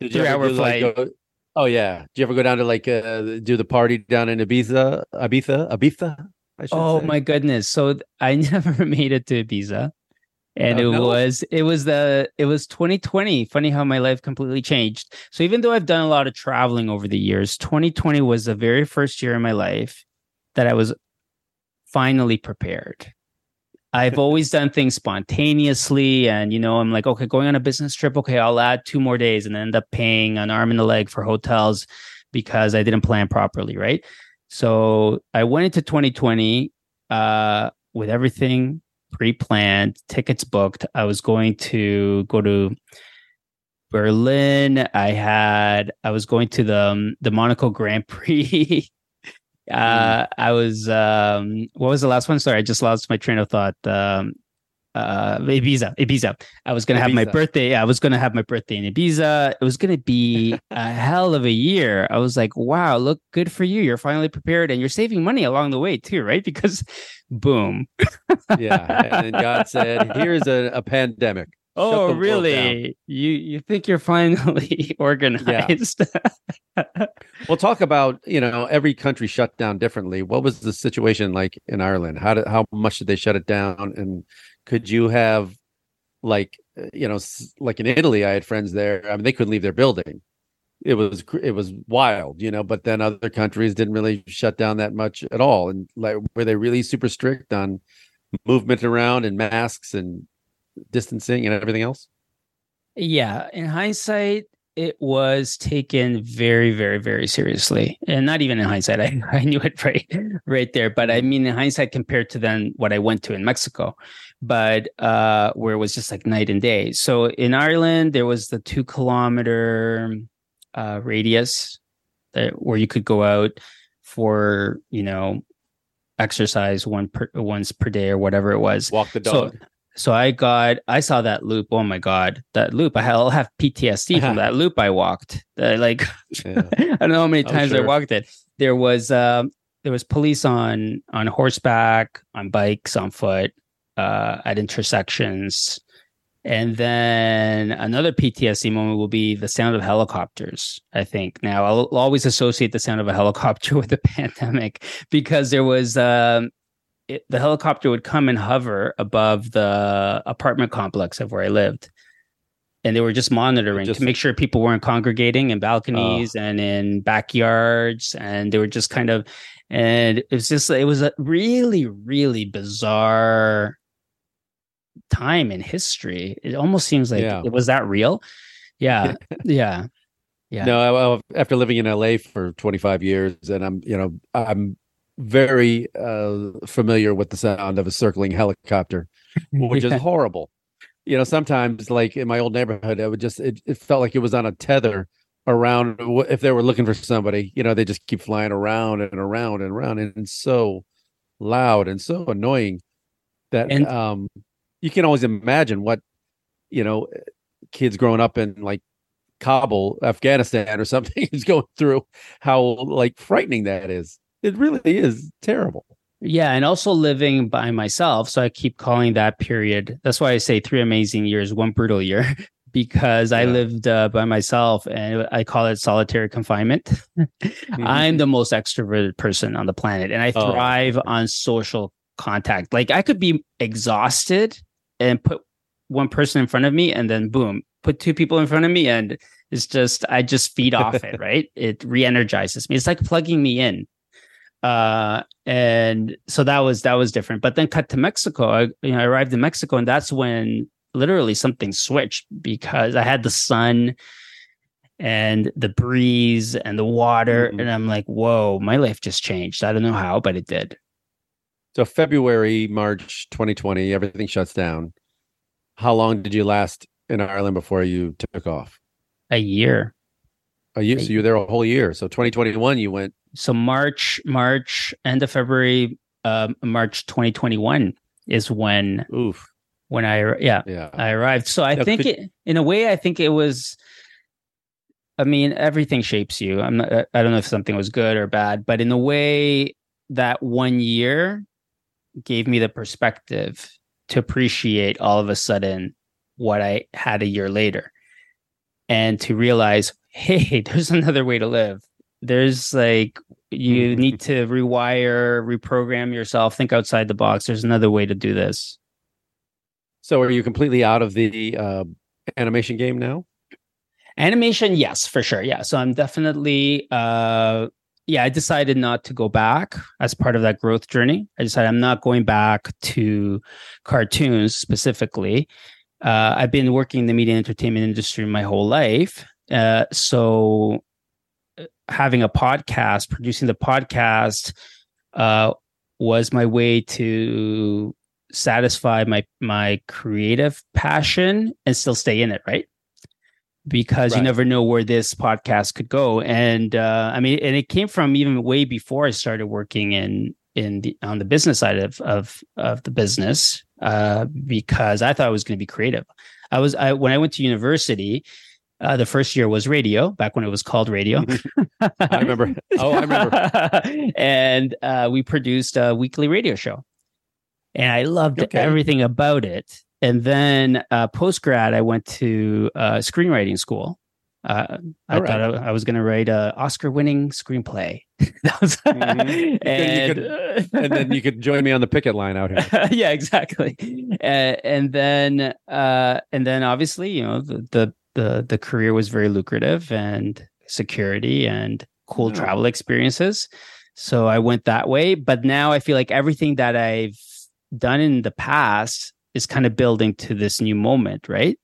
Three hour flight. Like, go, oh yeah. Do you ever go down to like, uh, do the party down in Ibiza, Ibiza, Ibiza? I oh say. My goodness. So I never made it to Ibiza. And no, it no. was, it was the, it was twenty twenty. Funny how my life completely changed. So even though I've done a lot of traveling over the years, twenty twenty was the very first year in my life that I was finally prepared. I've always done things spontaneously. And, you know, I'm like, okay, going on a business trip. Okay, I'll add two more days and end up paying an arm and a leg for hotels because I didn't plan properly. Right. So I went into twenty twenty uh, with everything pre-planned, tickets booked. I was going to go to Berlin. I had, I was going to the, um, the Monaco Grand Prix. uh, mm. I was, um, what was the last one? Sorry, I just lost my train of thought. Um, uh, Ibiza, Ibiza. I was going to have my birthday. Yeah, I was going to have my birthday in Ibiza. It was going to be a hell of a year. I was like, wow, look, good for you. You're finally prepared and you're saving money along the way too, right? Because boom. Yeah. And God said, here's a, a pandemic. Oh, really? You you think you're finally organized? Yeah. We'll talk about, you know, every country shut down differently. What was the situation like in Ireland? How did, how much did they shut it down? And could you have, like, you know, like in Italy, I had friends there. I mean, they couldn't leave their building. It was it was wild, you know, but then other countries didn't really shut down that much at all. And like, were they really super strict on movement around and masks and distancing and everything else? Yeah, in hindsight, it was taken very, very, very seriously. And not even in hindsight, I, I knew it right, right there. But I mean, in hindsight, compared to then what I went to in Mexico, but uh, where it was just like night and day. So in Ireland, there was the two kilometer uh, radius that, where you could go out for, you know, exercise one per, once per day or whatever it was. Walk the dog. So, So I got, I saw that loop. Oh my God, that loop. I'll have P T S D from that loop I walked. Uh, like, yeah. I don't know how many times oh, sure. I walked it. There was, um, there was police on, on horseback, on bikes, on foot, uh, at intersections. And then another P T S D moment will be the sound of helicopters, I think. Now, I'll always associate the sound of a helicopter with the pandemic because there was, um, It, the helicopter would come and hover above the apartment complex of where I lived. And they were just monitoring just, to make sure people weren't congregating in balconies uh, and in backyards. And they were just kind of, and it was just, it was a really, really bizarre time in history. It almost seems like, yeah. it was that real? Yeah. Yeah. Yeah. No, I, after living in L A for twenty-five years and I'm, you know, I'm, very uh, familiar with the sound of a circling helicopter, which yeah. is horrible. You know, sometimes like in my old neighborhood, I would just, it, it felt like it was on a tether around. If they were looking for somebody, you know, they just keep flying around and around and around. And it's so loud and so annoying that and, um, you can always imagine what, you know, kids growing up in like Kabul, Afghanistan or something is going through, how like frightening that is. It really is terrible. Yeah. And also living by myself. So I keep calling that period. That's why I say three amazing years, one brutal year, because yeah. I lived uh, by myself and I call it solitary confinement. Mm-hmm. I'm the most extroverted person on the planet and I thrive oh. on social contact. Like I could be exhausted and put one person in front of me and then boom, put two people in front of me. And it's just, I just feed off it, right? It re-energizes me. It's like plugging me in. Uh, and so that was, that was different, but then cut to Mexico. I, you know, I arrived in Mexico and that's when literally something switched because I had the sun and the breeze and the water. Mm-hmm. And I'm like, whoa, my life just changed. I don't know how, but it did. So February, March, twenty twenty, everything shuts down. How long did you last in Ireland before you took off? A year. A year. So you were there a whole year. So twenty twenty-one, you went. So March, March, end of February, um, March twenty twenty-one is when Oof. when I, yeah, yeah. I arrived. So I now, think could, it, in a way, I think it was, I mean, everything shapes you. I'm not, I don't know if something was good or bad, but in a way that one year gave me the perspective to appreciate all of a sudden what I had a year later and to realize, hey, there's another way to live. There's like, you need to rewire, reprogram yourself, think outside the box. There's another way to do this. So are you completely out of the uh, animation game now? Animation, yes, for sure. Yeah. So I'm definitely, uh, yeah, I decided not to go back as part of that growth journey. I decided I'm not going back to cartoons specifically. Uh, I've been working in the media and entertainment industry my whole life. Uh, so having a podcast, producing the podcast, uh, was my way to satisfy my, my creative passion and still stay in it. Right. Because right. you never know where this podcast could go. And uh, I mean, and it came from even way before I started working in in the, on the business side of of, of the business, uh, because I thought I was going to be creative. I was I, when I went to university, uh, the first year was radio, back when it was called radio. I remember. Oh, I remember. And uh, we produced a weekly radio show. And I loved okay. everything about it. And then uh, post-grad, I went to uh, screenwriting school. Uh, I right. thought I, I was going to write an Oscar-winning screenplay. That was mm-hmm. and, could, and then you could join me on the picket line out here. Yeah, exactly. And, and then, uh, and then obviously, you know, the, the the the career was very lucrative and security and cool oh. travel experiences. So I went that way. But now I feel like everything that I've done in the past is kind of building to this new moment, right?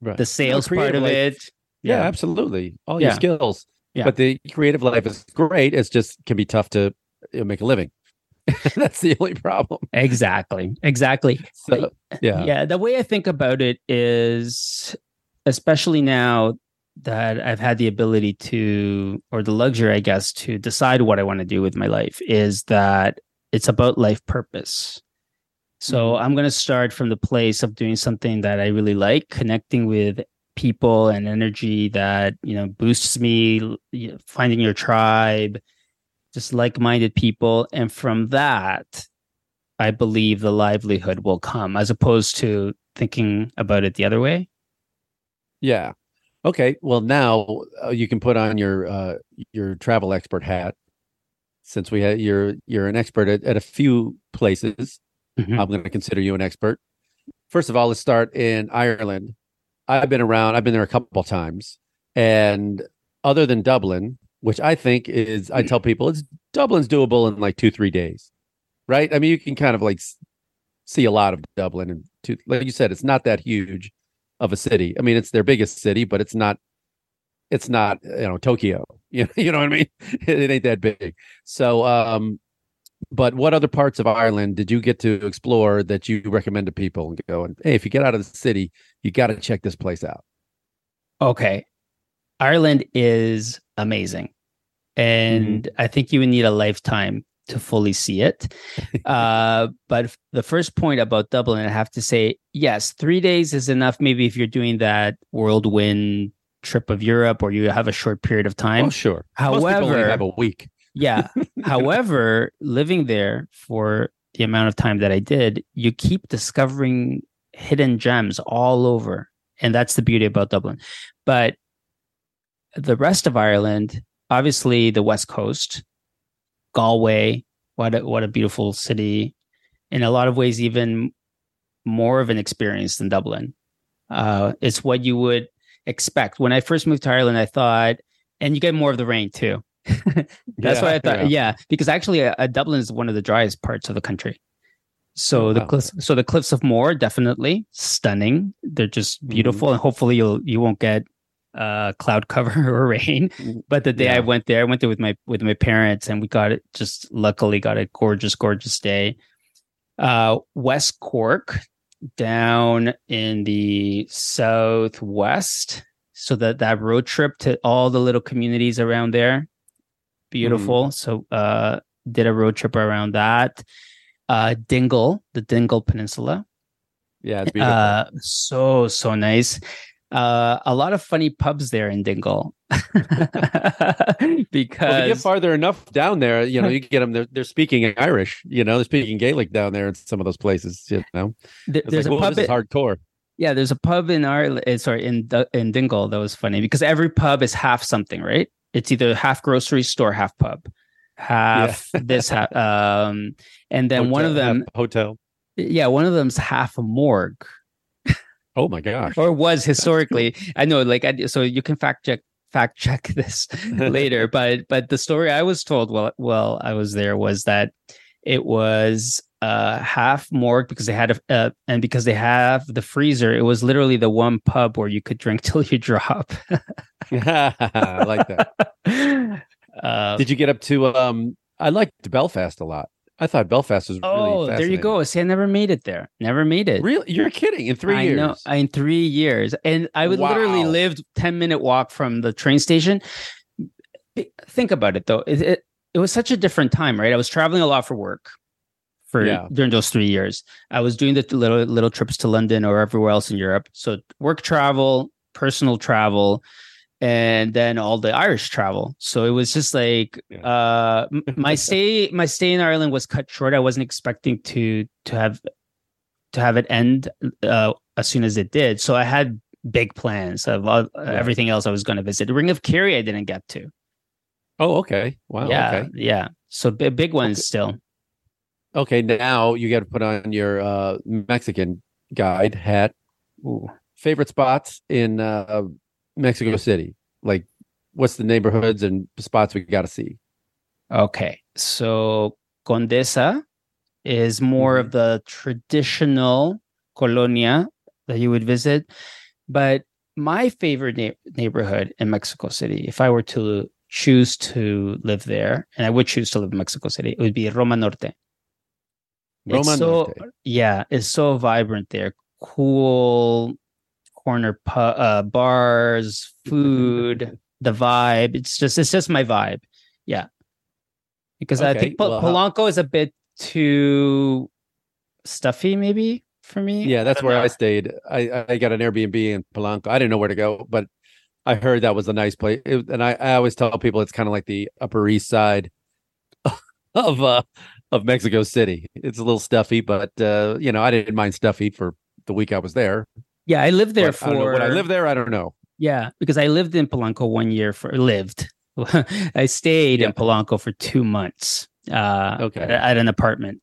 Right. The sales the part of life, it. Yeah, yeah, absolutely. All yeah. your skills. Yeah. But the creative life is great. It's just can be tough to make a living. That's the only problem. Exactly. Exactly. So, yeah. Yeah. The way I think about it is, especially now that I've had the ability to, or the luxury, I guess, to decide what I want to do with my life, is that it's about life purpose. So I'm going to start from the place of doing something that I really like, connecting with people and energy that, you know, boosts me, you know, finding your tribe, just like-minded people. And from that, I believe the livelihood will come, as opposed to thinking about it the other way. Yeah. Okay. Well, now uh, you can put on your uh, your travel expert hat, since we ha- you're you're an expert at, at a few places. Mm-hmm. I'm going to consider you an expert. First of all, let's start in Ireland. I've been around. I've been there a couple times. And other than Dublin, which I think is, I tell people, it's Dublin's doable in like two, three days, right? I mean, you can kind of like see a lot of Dublin. And two, like you said, it's not that huge of a city. I mean, it's their biggest city, but it's not, it's not, you know, Tokyo. You know, you know what I mean? It ain't that big. So, um, but what other parts of Ireland did you get to explore that you recommend to people and go, and hey, if you get out of the city, you got to check this place out? Okay. Ireland is amazing. And mm-hmm. I think you would need a lifetime to fully see it. uh, but the first point about Dublin, I have to say, yes, three days is enough. Maybe if you're doing that whirlwind trip of Europe, or you have a short period of time. Oh, sure. However, most people only have a week. Yeah. However, living there for the amount of time that I did, you keep discovering hidden gems all over. And that's the beauty about Dublin. But the rest of Ireland, obviously the West Coast, Galway, what a, what a beautiful city. In a lot of ways, even more of an experience than Dublin. Uh, it's what you would expect. When I first moved to Ireland, I thought, and you get more of the rain too. That's yeah, why I thought, yeah, yeah because actually uh, Dublin is one of the driest parts of the country. So oh, the wow. cliffs, so the Cliffs of Moher, definitely stunning. They're just beautiful, mm-hmm. and hopefully you'll you won't get uh, cloud cover or rain. But the day yeah. I went there, I went there with my with my parents, and we got it. Just luckily got a gorgeous, gorgeous day. Uh, West Cork, down in the southwest, so that that road trip to all the little communities around there. Beautiful. Mm. So uh, did a road trip around that. Uh, Dingle, the Dingle Peninsula, Yeah, it's beautiful. Uh, so, so nice. Uh, a lot of funny pubs there in Dingle. Because well, if you get farther enough down there, you know, you get them. They're, they're speaking Irish. You know, they're speaking Gaelic down there in some of those places. You know, there, there's like, a pub. This is hardcore. Yeah, there's a pub in Ireland. Sorry, in in Dingle that was funny because every pub is half something, right? It's either half grocery store, half pub, half yeah. this, half. Um, and then hotel, one of them hotel. Yeah, one of them's half a morgue. Oh my gosh! Or was historically. I know, like, I, so you can fact check. fact check this later, but but the story I was told while while I was there was that it was uh half morgue because they had a uh, and because they have the freezer, it was literally the one pub where you could drink till you drop. I like that. Uh, did you get up to um I liked Belfast a lot. I thought Belfast was really oh, fascinating. There you go. See, I never made it there. Never made it. Really? You're kidding. In three I years. Know, in three years. And I would wow. literally live ten minute walk from the train station. Think about it, though. It, it, it was such a different time, right? I was traveling a lot for work for yeah. during those three years. I was doing the little little trips to London or everywhere else in Europe. So work travel, personal travel, and then all the Irish travel. So it was just like yeah. uh, my stay. My stay in Ireland was cut short. I wasn't expecting to to have to have it end uh, as soon as it did. So I had big plans of uh, yeah. everything else I was going to visit. The Ring of Kerry I didn't get to. Oh, okay. Wow. Yeah, okay. yeah. So b- big ones okay. still. Okay, now you got to put on your uh, Mexican guide hat. Ooh. Favorite spots in Uh, Mexico City, like what's the neighborhoods and spots we got to see? Okay, so Condesa is more of the traditional colonia that you would visit, but my favorite na- neighborhood in Mexico City, if I were to choose to live there, and I would choose to live in Mexico City, it would be Roma Norte. Roma it's so, Norte. Yeah, it's so vibrant there. Cool corner pu- uh, bars, food, the vibe. It's just it's just my vibe. Yeah. Because okay, I think Pol- well, Polanco is a bit too stuffy maybe for me. Yeah, that's I where know. I stayed. I, I got an Airbnb in Polanco. I didn't know where to go, but I heard that was a nice place. It, and I, I always tell people it's kind of like the Upper East Side of uh, of Mexico City. It's a little stuffy, but uh, you know, I didn't mind stuffy for the week I was there. Yeah, I lived there but for. I don't know. When I lived there, I don't know. Yeah, because I lived in Polanco one year for lived. I stayed yeah. in Polanco for two months. Uh, okay, at, at an apartment,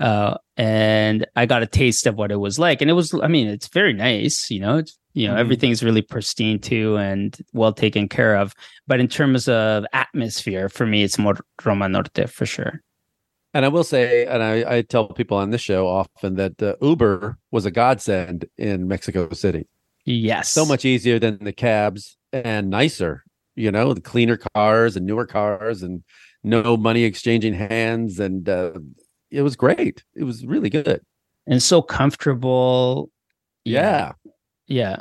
uh, and I got a taste of what it was like, and it was. I mean, it's very nice. You know, it's, you know, mm-hmm. everything's really pristine too and well taken care of. But in terms of atmosphere, for me, it's more Roma Norte for sure. And I will say, and I, I tell people on this show often that uh, Uber was a godsend in Mexico City. Yes. So much easier than the cabs and nicer, you know, the cleaner cars and newer cars and no money exchanging hands. And uh, it was great. It was really good. And so comfortable. Yeah. Yeah.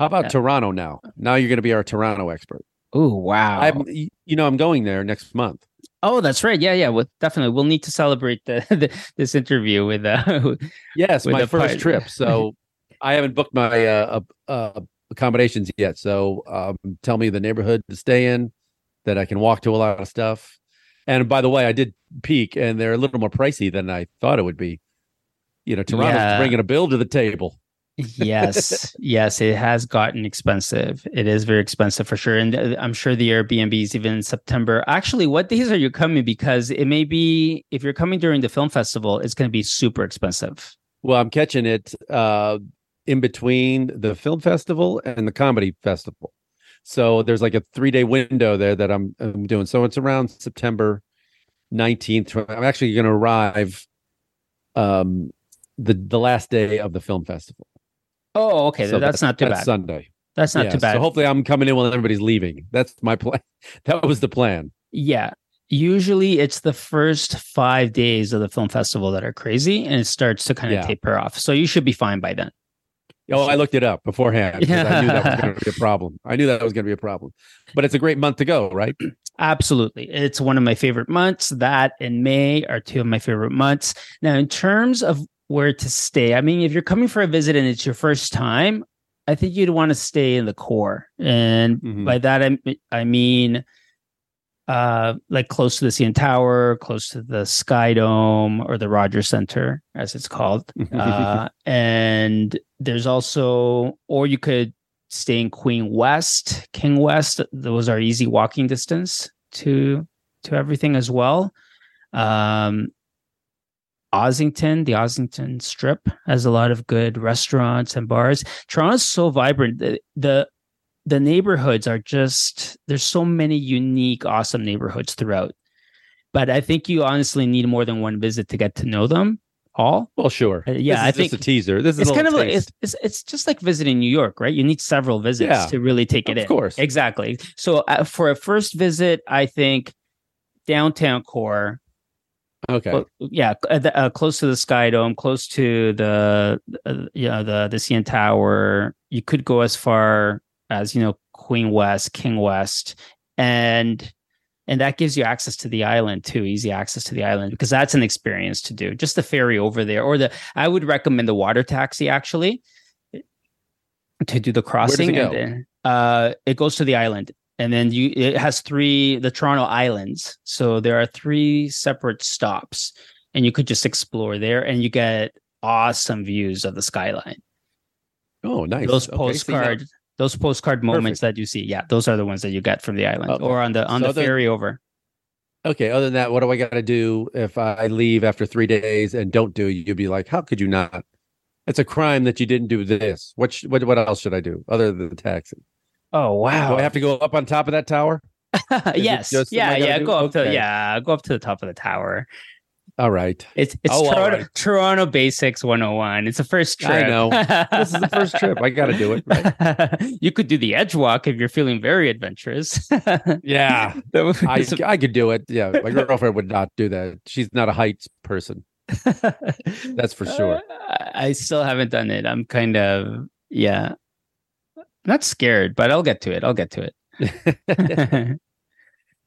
How about yeah. Toronto now? Now you're going to be our Toronto expert. Oh, wow. I'm, you know, I'm going there next month. Oh, that's right. Yeah, yeah. Well, definitely. We'll need to celebrate the, the this interview with. Uh, yes, with my first trip. So I haven't booked my uh, uh, accommodations yet. So um, tell me the neighborhood to stay in that I can walk to a lot of stuff. And by the way, I did peek, and they're a little more pricey than I thought it would be. You know, Toronto's yeah. bringing a bill to the table. Yes, yes, it has gotten expensive. It is very expensive for sure, and I'm sure the Airbnbs even in September. Actually, what days are you coming? Because it may be if you're coming during the film festival, it's going to be super expensive. Well, I'm catching it uh, in between the film festival and the comedy festival, so there's like a three day window there that I'm, I'm doing. So it's around September nineteenth. I'm actually going to arrive um, the the last day of the film festival. Oh, okay. So that's, that's not too that's bad. Sunday. That's not yeah, too bad. So hopefully I'm coming in while everybody's leaving. That's my plan. That was the plan. Yeah. Usually it's the first five days of the film festival that are crazy, and it starts to kind of yeah. taper off. So you should be fine by then. Oh, I looked it up beforehand because I knew that was going to be a problem. I knew that was going to be a problem. But it's a great month to go, right? Absolutely. It's one of my favorite months. That and May are two of my favorite months. Now, in terms of where to stay. I mean, if you're coming for a visit and it's your first time, I think you'd want to stay in the core. And mm-hmm. by that, I, I mean, uh, like close to the C N Tower, close to the Sky Dome or the Rogers Center, as it's called. uh, and there's also, or you could stay in Queen West, King West. Those are easy walking distance to to everything as well. Um, Ossington, the Ossington Strip has a lot of good restaurants and bars. Toronto's so vibrant. The, the the neighborhoods are just, there's so many unique, awesome neighborhoods throughout. But I think you honestly need more than one visit to get to know them all. Well, sure. Uh, yeah, I think it's a teaser. This is it's kind of like it's, it's it's just like visiting New York, right? You need several visits yeah, to really take it in. Of course. Exactly. So uh, for a first visit, I think downtown core. Okay. Well, yeah, uh, close to the Sky Dome, close to the uh, you know the the C N Tower. You could go as far as, you know, Queen West, King West, and and that gives you access to the island too, easy access to the island, because that's an experience to do. Just the ferry over there, or the I would recommend the water taxi actually to do the crossing. Where does it go? And, uh, it goes to the island. And then you, it has three, the Toronto Islands. So there are three separate stops and you could just explore there and you get awesome views of the skyline. Oh, nice. Those okay, postcard, so those postcard perfect. Moments that you see. Yeah. Those are the ones that you get from the island okay. or on the, on so the other, ferry over. Okay. Other than that, what do I got to do if I leave after three days and don't do, you'd be like, how could you not? It's a crime that you didn't do this. What, sh- what, what else should I do other than the taxi? Oh wow! Do I have to go up on top of that tower? Yes. Yeah, yeah. Do? Go up okay. to yeah. Go up to the top of the tower. All right. It's it's oh, Toronto, right. Toronto Basics one oh one. It's the first trip. I know. This is the first trip. I got to do it. Right. You could do the edge walk if you're feeling very adventurous. Yeah, I, I could do it. Yeah, my girlfriend would not do that. She's not a heights person. That's for sure. Uh, I still haven't done it. I'm kind of yeah. Not scared, but I'll get to it. I'll get to it.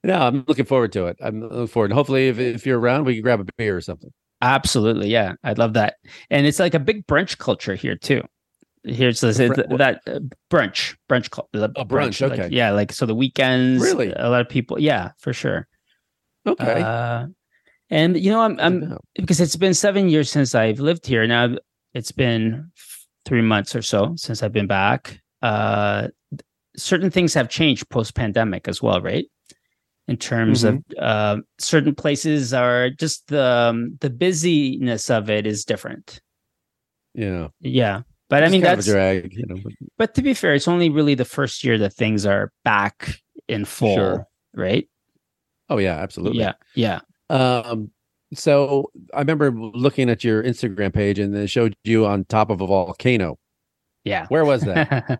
No, I'm looking forward to it. I'm looking forward. Hopefully, if, if you're around, we can grab a beer or something. Absolutely. Yeah. I'd love that. And it's like a big brunch culture here, too. Here's this, br- that uh, brunch, brunch, cult, the, oh, brunch. brunch. Okay. Like, yeah. Like, so the weekends, really? A lot of people. Yeah, for sure. Okay. Uh, and, you know, I'm, I'm, because it's been seven years since I've lived here. Now it's been three months or so since I've been back. Uh, certain things have changed post-pandemic as well, right? In terms mm-hmm. of uh, certain places are just the um, the busyness of it is different. Yeah, yeah, but it's I mean kind that's of a drag, you know. But to be fair, it's only really the first year that things are back in full, sure. right? Oh yeah, absolutely. Yeah, yeah. Um, so I remember looking at your Instagram page, and it showed you on top of a volcano. Yeah. Where was that?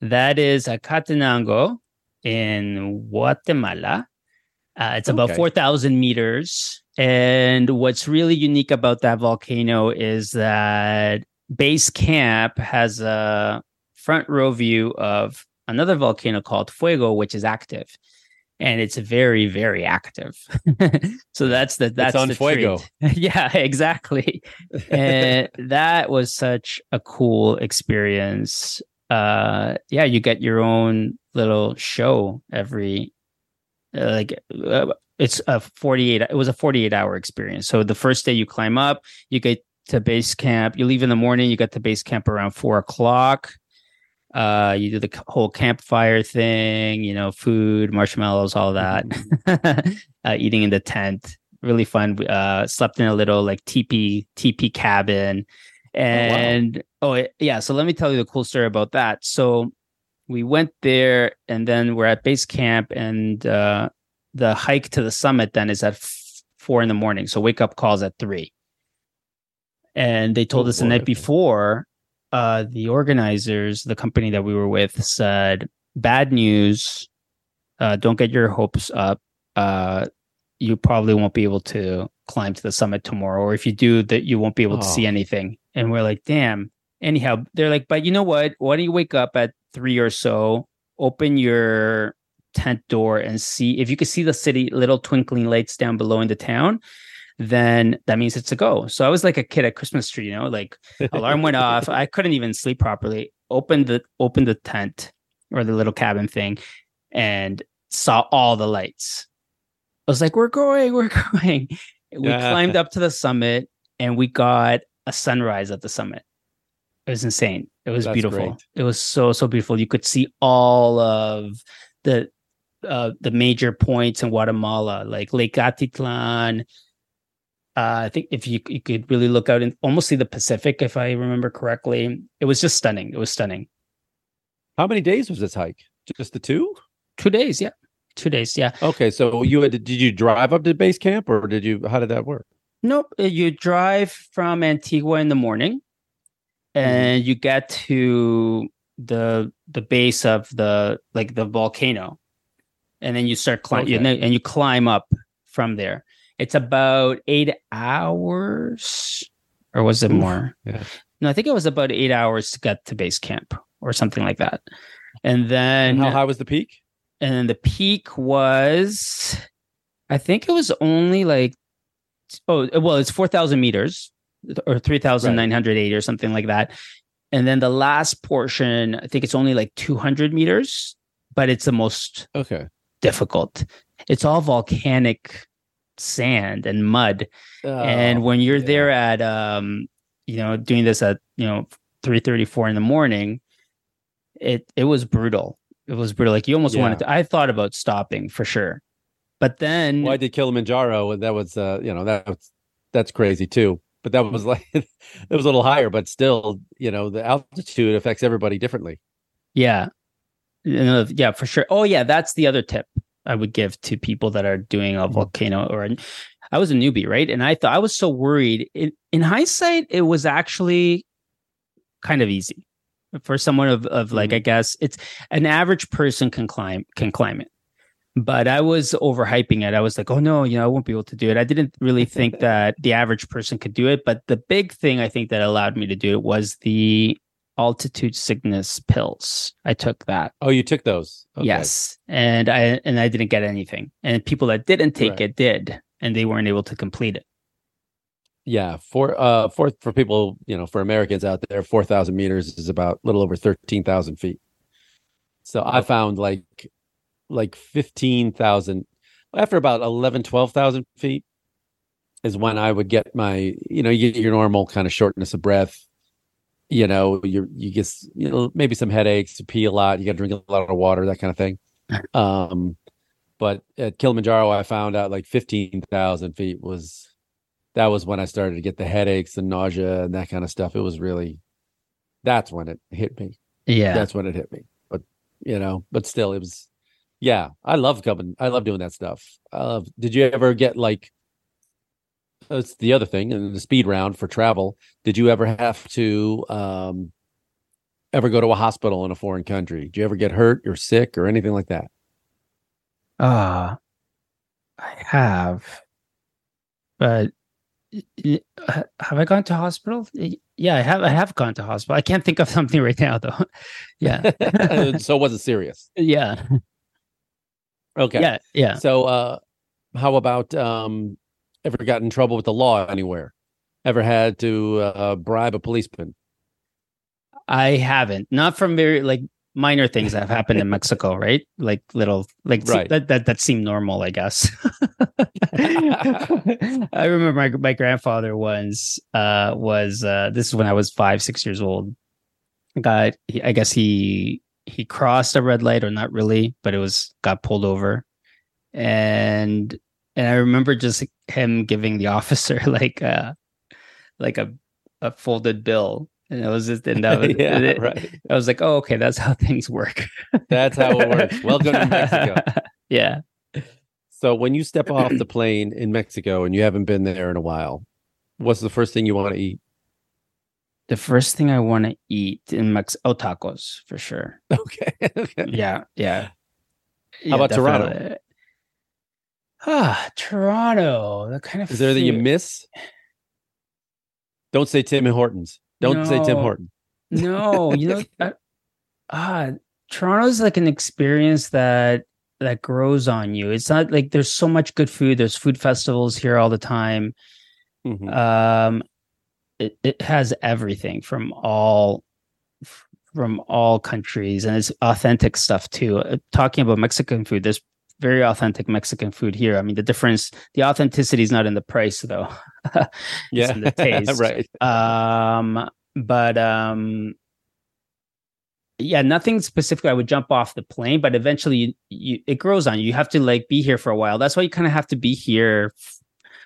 That is Acatenango in Guatemala. Uh, it's okay. about four thousand meters. And what's really unique about that volcano is that base camp has a front row view of another volcano called Fuego, which is active. And it's very, very active. So that's the that's it's on the Fuego. Yeah, exactly. And that was such a cool experience. Uh, yeah, you get your own little show every uh, like uh, it's a forty-eight. It was a forty-eight hour experience. So the first day you climb up, you get to base camp. You leave in the morning. You get to base camp around four o'clock. Uh, you do the whole campfire thing, you know, food, marshmallows, all that. uh, eating in the tent, really fun. Uh, slept in a little like teepee teepee cabin, and oh, wow. oh yeah. So let me tell you the cool story about that. So we went there, and then we're at base camp, and uh, the hike to the summit then is at f- four in the morning. So wake up calls at three, and they told oh, us boy. the night before. Uh, the organizers, the company that we were with, said, bad news, uh, don't get your hopes up. Uh, you probably won't be able to climb to the summit tomorrow. Or if you do, that you won't be able oh. to see anything. And we're like, damn. Anyhow, they're like, but you know what? Why don't you wake up at three or so, open your tent door and see if you could see the city, little twinkling lights down below in the town. then that means it's a go. So I was like a kid at Christmas tree, you know, like alarm went off. I couldn't even sleep properly. Opened the opened the tent or the little cabin thing and saw all the lights. I was like, we're going, we're going. We yeah. climbed up to the summit and we got a sunrise at the summit. It was insane. It was That's beautiful. Great. It was so, so beautiful. You could see all of the uh, the major points in Guatemala, like Lake Atitlan. Uh, I think if you, you could really look out and almost see the Pacific, if I remember correctly. It was just stunning. It was stunning. How many days was this hike? Just the two? Two days, yeah. Two days, yeah. Okay, so you had to, did you drive up to base camp or did you? How did that work? Nope. You drive from Antigua in the morning and mm-hmm. you get to the the base of the like the volcano, and then you start climbing okay. and you climb up from there. It's about eight hours, or was it more? Yeah. No, I think it was about eight hours to get to base camp or something like that. And then... And how high was the peak? And then the peak was, I think it was only like, oh, well, it's four thousand meters or three thousand nine hundred eighty right. or something like that. And then the last portion, I think it's only like two hundred meters, but it's the most okay. difficult. It's all volcanic sand and mud, oh, and when you're yeah. there at um you know doing this at you know three thirty-four in the morning, it it was brutal. It was brutal. Like you almost yeah. wanted to, I thought about stopping for sure, but then well, I did Kilimanjaro, and that was uh you know that was that's crazy too, but that was like it was a little higher, but still, you know, the altitude affects everybody differently. Yeah, yeah, for sure. Oh yeah, that's the other tip I would give to people that are doing a volcano or a, I was a newbie, right? And I thought I was so worried. It, in hindsight, it was actually kind of easy for someone of, of like, mm-hmm. I guess it's an average person can climb, can climb it, but I was overhyping it. I was like, oh no, you know, I won't be able to do it. I didn't really think that the average person could do it. But the big thing I think that allowed me to do it was the altitude sickness pills. I took that. Oh, you took those? Okay. Yes. And I and I didn't get anything. And people that didn't take right. it did, and they weren't able to complete it. Yeah. For uh for for people, you know, for Americans out there, four thousand meters is about a little over thirteen thousand feet. So I found like like fifteen thousand after about eleven, twelve thousand feet is when I would get my, you know, you get your normal kind of shortness of breath. You know, you you get you know maybe some headaches, you pee a lot, you got to drink a lot of water, that kind of thing. Um, but at Kilimanjaro, I found out like fifteen thousand feet was that was when I started to get the headaches and nausea and that kind of stuff. It was really that's when it hit me. Yeah, that's when it hit me. But you know, but still, it was. Yeah, I love coming. I love doing that stuff. I love. Did you ever get like? That's the other thing, and the speed round for travel. Did you ever have to um, ever go to a hospital in a foreign country? Did you ever get hurt or sick or anything like that? Ah, uh, I have, but have I gone to hospital? Yeah, I have. I have gone to hospital. I can't think of something right now, though. Yeah, so it wasn't serious. Yeah. Okay. Yeah. Yeah. So, uh, how about? Um, Ever got in trouble with the law anywhere? Ever had to uh, bribe a policeman? I haven't. Not from very like minor things that have happened in Mexico, right? Like little, like right. that that that seemed normal, I guess. I remember my my grandfather once uh, was uh, this is when I was five, six years old. Got I guess he he crossed a red light, or not really, but it was got pulled over, and. And I remember just him giving the officer like a like a, a folded bill, and it was just and that was, yeah, it, right. I was like, oh, okay, that's how things work. That's how it works. Welcome to Mexico. Yeah. So when you step off the plane in Mexico and you haven't been there in a while, what's the first thing you want to eat? The first thing I want to eat in Mexico, oh, tacos for sure. Okay. Okay. Yeah. Yeah. How yeah, about definitely. Toronto? Ah, Toronto. That kind of is there food. That you miss? Don't say Tim Hortons. Don't no, say Tim Hortons. No, you know, ah, uh, Toronto is like an experience that that grows on you. It's not like there's so much good food. There's food festivals here all the time. Mm-hmm. Um, it, it has everything from all from all countries, and it's authentic stuff too. Uh, talking about Mexican food, there's very authentic Mexican food here. I mean, the difference, the authenticity is not in the price though. It's yeah. in the taste. Right. Um, but, um, yeah, nothing specific. I would jump off the plane, but eventually you, you, it grows on you. You have to like be here for a while. That's why you kind of have to be here f-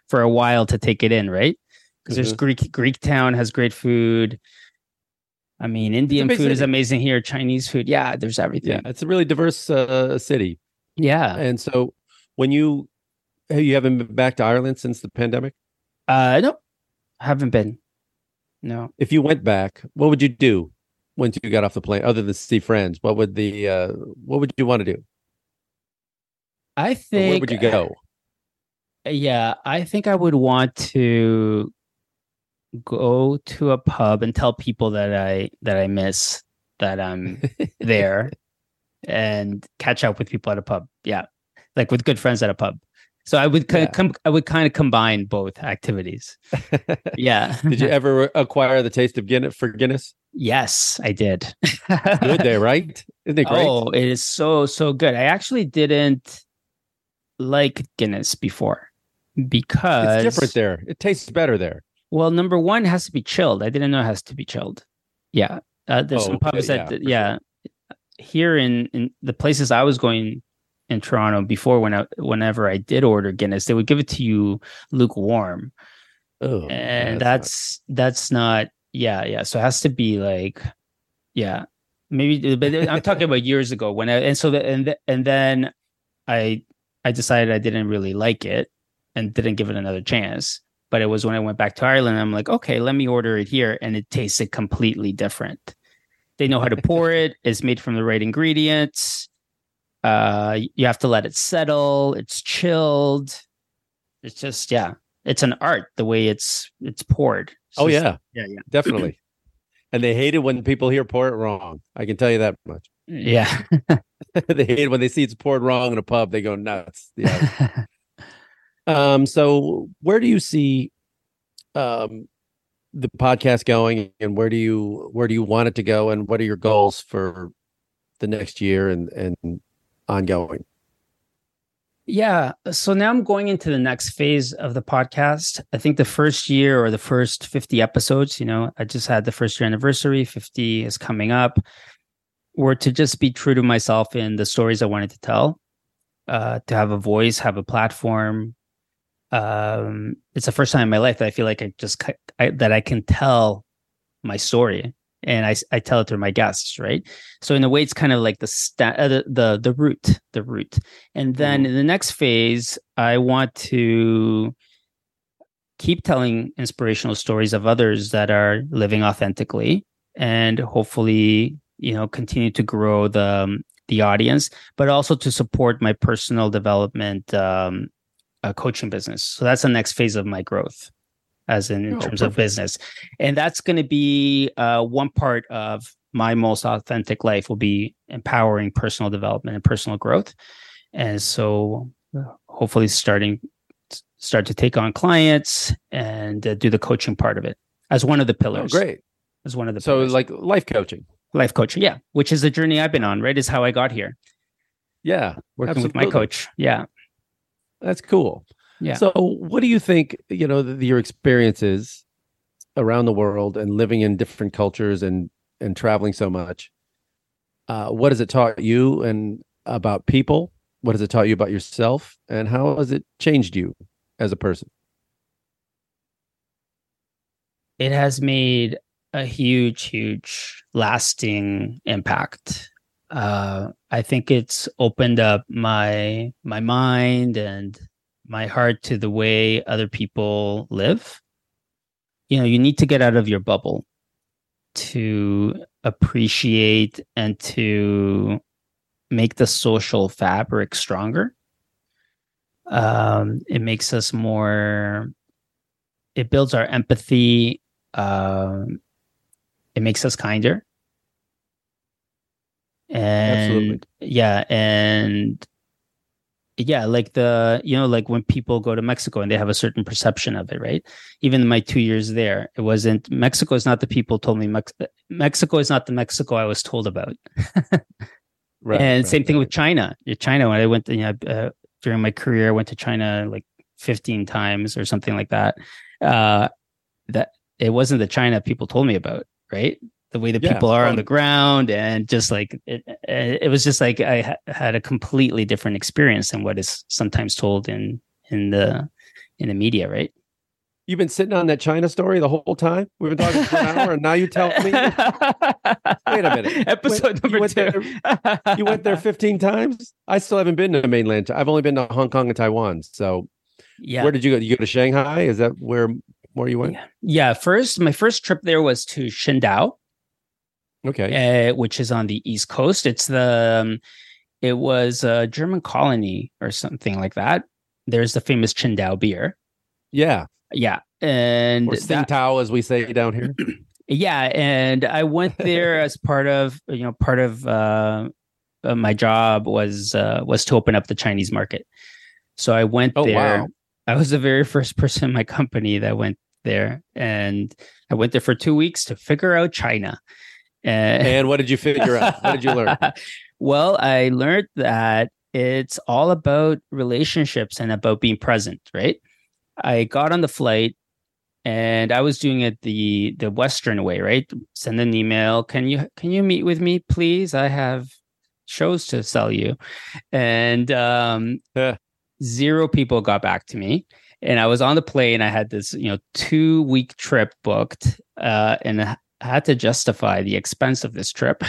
for a while to take it in, right? Because mm-hmm. there's Greek Greek town has great food. I mean, Indian food city. is amazing here. Chinese food, yeah, there's everything. Yeah, it's a really diverse uh, city. Yeah, and so when you you haven't been back to Ireland since the pandemic? Uh, no, I haven't been. No. If you went back, what would you do? Once you got off the plane, other than see friends, what would the uh, what would you want to do? I think. Or where would you go? Uh, yeah, I think I would want to go to a pub and tell people that I that I miss that I'm there, and catch up with people at a pub. Yeah, like with good friends at a pub. So I would kind yeah. of com- I would kind of combine both activities. Yeah. Did you ever acquire the taste of Guinness for Guinness? Yes, I did. Good day, right? Isn't it great? Oh, it is so so good. I actually didn't like Guinness before because it's different there. It tastes better there. Well, number one, it has to be chilled. I didn't know it has to be chilled. Yeah, uh, there's oh, some pubs okay, that yeah, yeah. Sure. Here in, in the places I was going. In Toronto before, when I, whenever I did order Guinness, they would give it to you lukewarm. Oh, and that's that's not, that's not yeah yeah. So it has to be like yeah maybe. But I'm talking about years ago when I and so the, and the, and then I I decided I didn't really like it and didn't give it another chance. But it was when I went back to Ireland, I'm like, okay, let me order it here, and it tasted completely different. They know how to pour it. It's made from the right ingredients. Uh, you have to let it settle. It's chilled. It's just, yeah, it's an art the way it's it's poured. It's oh just, yeah, yeah, yeah, definitely. And they hate it when people here pour it wrong. I can tell you that much. Yeah, they hate it when they see it's poured wrong in a pub. They go nuts. Yeah. um. So where do you see, um, the podcast going, and where do you where do you want it to go, and what are your goals for the next year and and ongoing? Yeah. So now I'm going into the next phase of the podcast. I think the first year or the first fifty episodes, you know, I just had the first year anniversary. fifty is coming up. Were to just be true to myself in the stories I wanted to tell, uh, to have a voice, have a platform. Um, it's the first time in my life that I feel like I just, I, that I can tell my story. And I, I tell it to my guests, right? So in a way, it's kind of like the sta- uh, the, the the root, the root. And then mm-hmm. in the next phase, I want to keep telling inspirational stories of others that are living authentically, and hopefully, you know, continue to grow the um, the audience, but also to support my personal development um, uh, coaching business. So that's the next phase of my growth. As in, in oh, terms perfect. Of business. And that's going to be uh, one part of my most authentic life will be empowering personal development and personal growth. And so hopefully starting start to take on clients and uh, do the coaching part of it as one of the pillars. Oh, great. As one of the So pillars. Like life coaching. Life coaching, yeah. Which is the journey I've been on, right? Is how I got here. Yeah. Working absolutely. With my coach. Yeah. That's cool. Yeah. So what do you think, you know, the, your experiences around the world and living in different cultures and, and traveling so much, uh, what has it taught you and about people? What has it taught you about yourself? And how has it changed you as a person? It has made a huge, huge lasting impact. Uh, I think it's opened up my my mind and my heart to the way other people live. You know, you need to get out of your bubble to appreciate and to make the social fabric stronger. Um, it makes us more, it builds our empathy. Um, it makes us kinder. And Absolutely. Yeah. And yeah, like the, you know, like when people go to Mexico and they have a certain perception of it, right? Even my two years there, it wasn't, Mexico is not the people told me, Mex- Mexico is not the Mexico I was told about. Right, and right, same thing right. with China. China, when I went to, you know, uh, during my career, I went to China like fifteen times or something like that. Uh, that it wasn't the China people told me about, right? The way the yeah, people are um, on the ground, and just like it, it was just like I ha- had a completely different experience than what is sometimes told in in the in the media, right? You've been sitting on that China story the whole time. We've been talking for an hour, and now you tell me. Wait a minute. Episode Wait, number you two. There, you went there fifteen times. I still haven't been to mainland. I've only been to Hong Kong and Taiwan. So, yeah. Where did you go? Did you go to Shanghai? Is that where where you went? Yeah. yeah first, my first trip there was to Qingdao. Okay, uh, which is on the East Coast. It's the um, it was a German colony or something like that. There's the famous Qingdao beer. Yeah. Yeah, and or Qingdao, as we say down here. Yeah, and I went there as part of you know part of uh, my job was uh, was to open up the Chinese market. So I went oh, there. Wow. I was the very first person in my company that went there, and I went there for two weeks to figure out China. Uh, and what did you figure out? What did you learn? Well, I learned that it's all about relationships and about being present, right? I got on the flight and I was doing it the the Western way, right? Send an email. Can you can you meet with me, please? I have shows to sell you. And um, yeah. zero people got back to me. And I was on the plane. I had this, you know, two week trip booked, uh, and I had to justify the expense of this trip.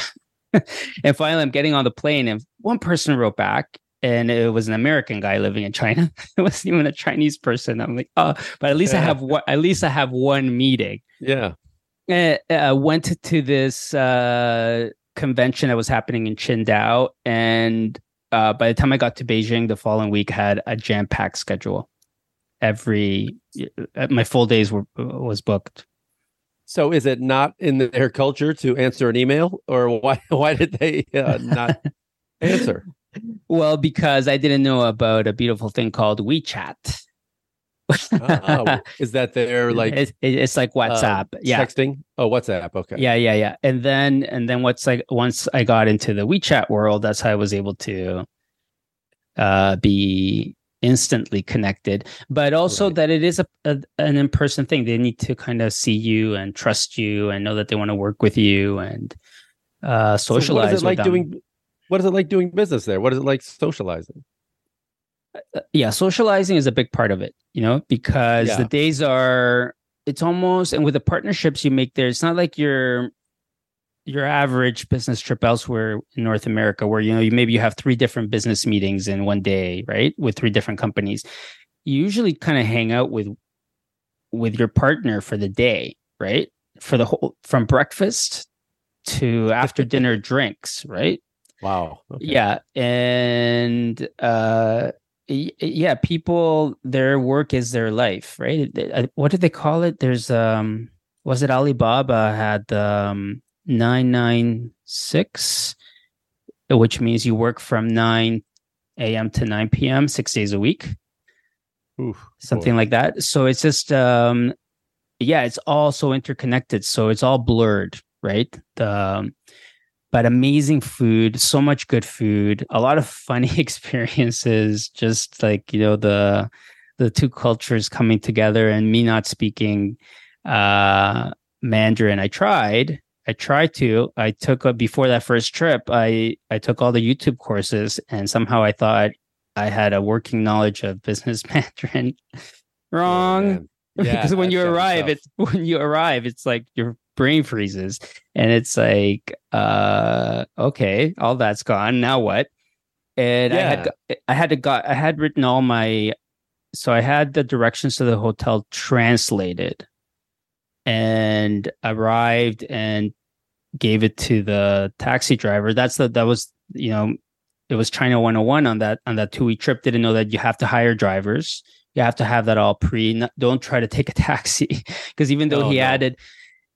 And finally, I'm getting on the plane, and one person wrote back. And it was an American guy living in China. It wasn't even a Chinese person. I'm like, oh, but at least yeah. I have one. At least I have one meeting. Yeah. And I went to this uh, convention that was happening in Qingdao, and uh, by the time I got to Beijing, the following week had a jam-packed schedule. Every my full days were was booked. So is it not in their culture to answer an email, or why? Why did they uh, not answer? Well, because I didn't know about a beautiful thing called WeChat. uh, is that their like? It's, it's like WhatsApp. Uh, yeah, texting. Oh, WhatsApp. Okay. Yeah, yeah, yeah. And then and then what's like once I got into the WeChat world, that's how I was able to uh, be instantly connected. But also right. that it is a, a an in-person thing. They need to kind of see you and trust you and know that they want to work with you and uh, socialize. So what is it like them. doing? What is it like doing business there? What is it like socializing? Uh, yeah, socializing is a big part of it, you know, because yeah. the days are, it's almost, and with the partnerships you make there, it's not like your your average business trip elsewhere in North America where, you know, you, maybe you have three different business meetings in one day, right? With three different companies. You usually kind of hang out with with your partner for the day, right? For the whole, from breakfast to after dinner drinks, right? Wow. Okay. Yeah. And uh, yeah, people, their work is their life, right? What did they call it? There's, um, was it Alibaba had um, nine nine six, which means you work from nine a.m. to nine p.m., six days a week, Oof, something boy. like that. So it's just, um, yeah, it's all so interconnected. So it's all blurred, right? The But amazing food, so much good food, a lot of funny experiences, just like, you know, the the two cultures coming together and me not speaking uh, Mandarin. I tried. I tried to. I took, uh, before that first trip, I, I took all the YouTube courses, and somehow I thought I had a working knowledge of business Mandarin. Wrong. Yeah, yeah, because when you arrive, it's, when you arrive, it's like you're brain freezes and it's like uh okay, all that's gone, now what? And yeah. I had I had to got I had written all my so I had the directions to the hotel translated and arrived and gave it to the taxi driver. That's the that was you know it was China one oh one on that on that two week trip. Didn't know that you have to hire drivers. You have to have that all pre. Don't try to take a taxi because even though oh, he no. added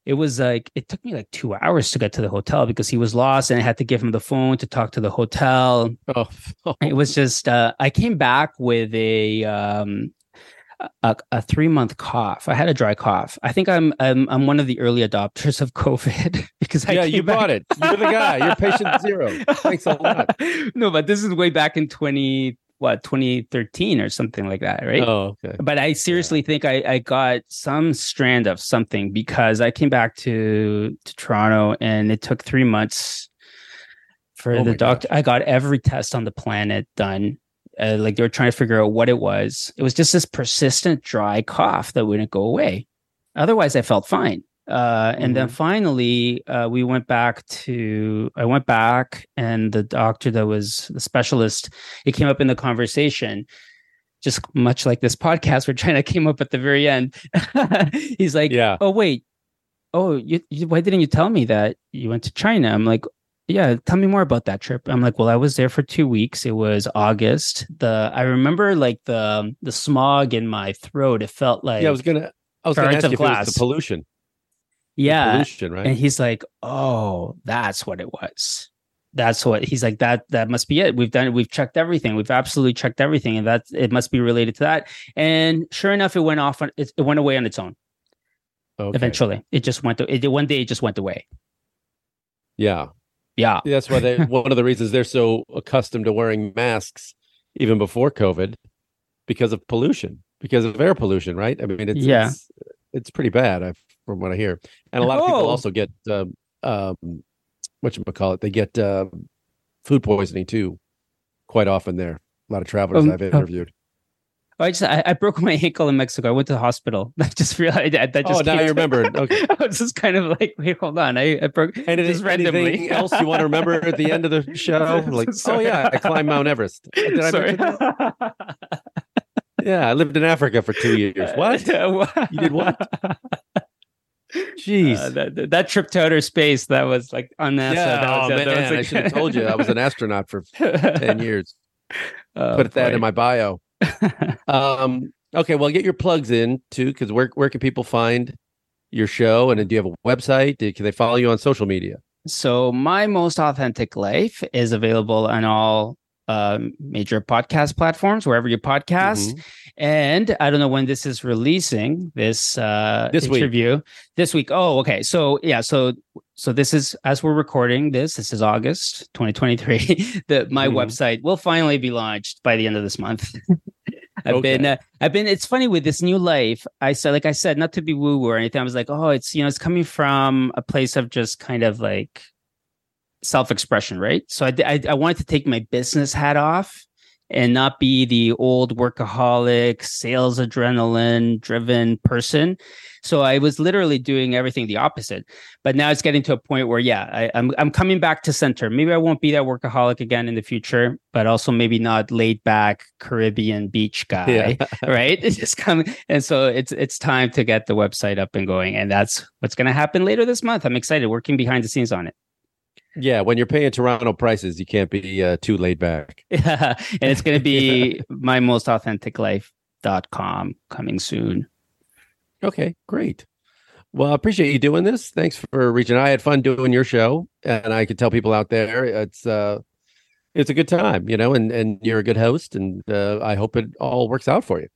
it was like, it took me like two hours to get to the hotel because he was lost and I had to give him the phone to talk to the hotel. Oh, it was just, uh, I came back with a, um, a, a three month cough. I had a dry cough. I think I'm, I'm, I'm one of the early adopters of COVID because I, yeah, you back. Bought it. You're the guy, you're patient zero. Thanks a lot. No, but this is way back in twenty, what, twenty thirteen or something like that. Right. Oh, okay. But I seriously yeah. think I, I got some strand of something because I came back to, to Toronto and it took three months for oh the doctor. Gosh. I got every test on the planet done. Uh, like they were trying to figure out what it was. It was just this persistent dry cough that wouldn't go away. Otherwise, I felt fine. Uh, and mm-hmm. then finally, uh, we went back to, I went back and the doctor that was the specialist, it came up in the conversation, just much like this podcast, we're trying to came up at the very end. He's like, yeah. oh, wait. Oh, you, you, why didn't you tell me that you went to China? I'm like, yeah, tell me more about that trip. I'm like, well, I was there for two weeks. It was August. The I remember like the the smog in my throat. It felt like yeah. I was gonna I was gonna ask you if it was the pollution. Yeah, the pollution, right? And he's like, oh, that's what it was. That's what he's like. That that must be it. We've done it. We've checked everything. We've absolutely checked everything, and that it must be related to that. And sure enough, it went off. On, it, it went away on its own. Okay. Eventually, it just went. To, it one day, it just went away. Yeah. Yeah, that's why they. One of the reasons they're so accustomed to wearing masks, even before COVID, because of pollution, because of air pollution, right? I mean, it's yeah. it's, it's pretty bad, I, from what I hear, and a lot oh. of people also get um, um, whatchamacallit, they get uh, food poisoning too, quite often there. A lot of travelers um, I've interviewed. Oh, I just I, I broke my ankle in Mexico. I went to the hospital. I just realized that. that just oh, now I remembered. Okay. I was just kind of like, wait, hold on. I, I broke. And it is randomly. Else you want to remember at the end of the show? Like, sorry. Oh yeah, I climbed Mount Everest. Did I sorry. Yeah, I lived in Africa for two years. What? You did what? Jeez, uh, that, that trip to outer space that was like on NASA. Yeah, that was, oh, that, man, that was like... I should have told you I was an astronaut for ten years. Uh, Put that boy. in my bio. um okay well get your plugs in too, because where where can people find your show, and do you have a website? Can they follow you on social media? So My Most Authentic Life is available on all um, major podcast platforms, wherever you podcast. Mm-hmm. And I don't know when this is releasing this uh this interview week. this week oh okay so yeah so So this is, as we're recording this, this is August twenty twenty-three, that my mm-hmm. website will finally be launched by the end of this month. I've okay. been, uh, I've been, it's funny with this new life. I said, like I said, not to be woo woo or anything. I was like, oh, it's, you know, it's coming from a place of just kind of like self-expression, right? So I, I, I wanted to take my business hat off and not be the old workaholic, sales adrenaline driven person. So I was literally doing everything the opposite. But now it's getting to a point where, yeah, I, I'm I'm coming back to center. Maybe I won't be that workaholic again in the future, but also maybe not laid back Caribbean beach guy, yeah. right? It's just coming, and so it's it's time to get the website up and going, and that's what's going to happen later this month. I'm excited, working behind the scenes on it. Yeah, when you're paying Toronto prices, you can't be uh, too laid back. Yeah, and it's going to be yeah. my most authentic life dot com coming soon. Okay, great. Well, I appreciate you doing this. Thanks for reaching. I had fun doing your show, and I could tell people out there it's uh, it's a good time, you know, and, and you're a good host, and uh, I hope it all works out for you.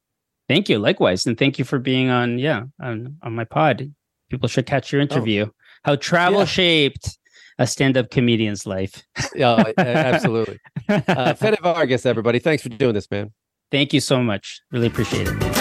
Thank you. Likewise. And thank you for being on, yeah, on, on my pod. People should catch your interview. Oh. How travel yeah. shaped a stand-up comedian's life. Yeah, absolutely. Uh, Fede Vargas, everybody. Thanks for doing this, man. Thank you so much. Really appreciate it.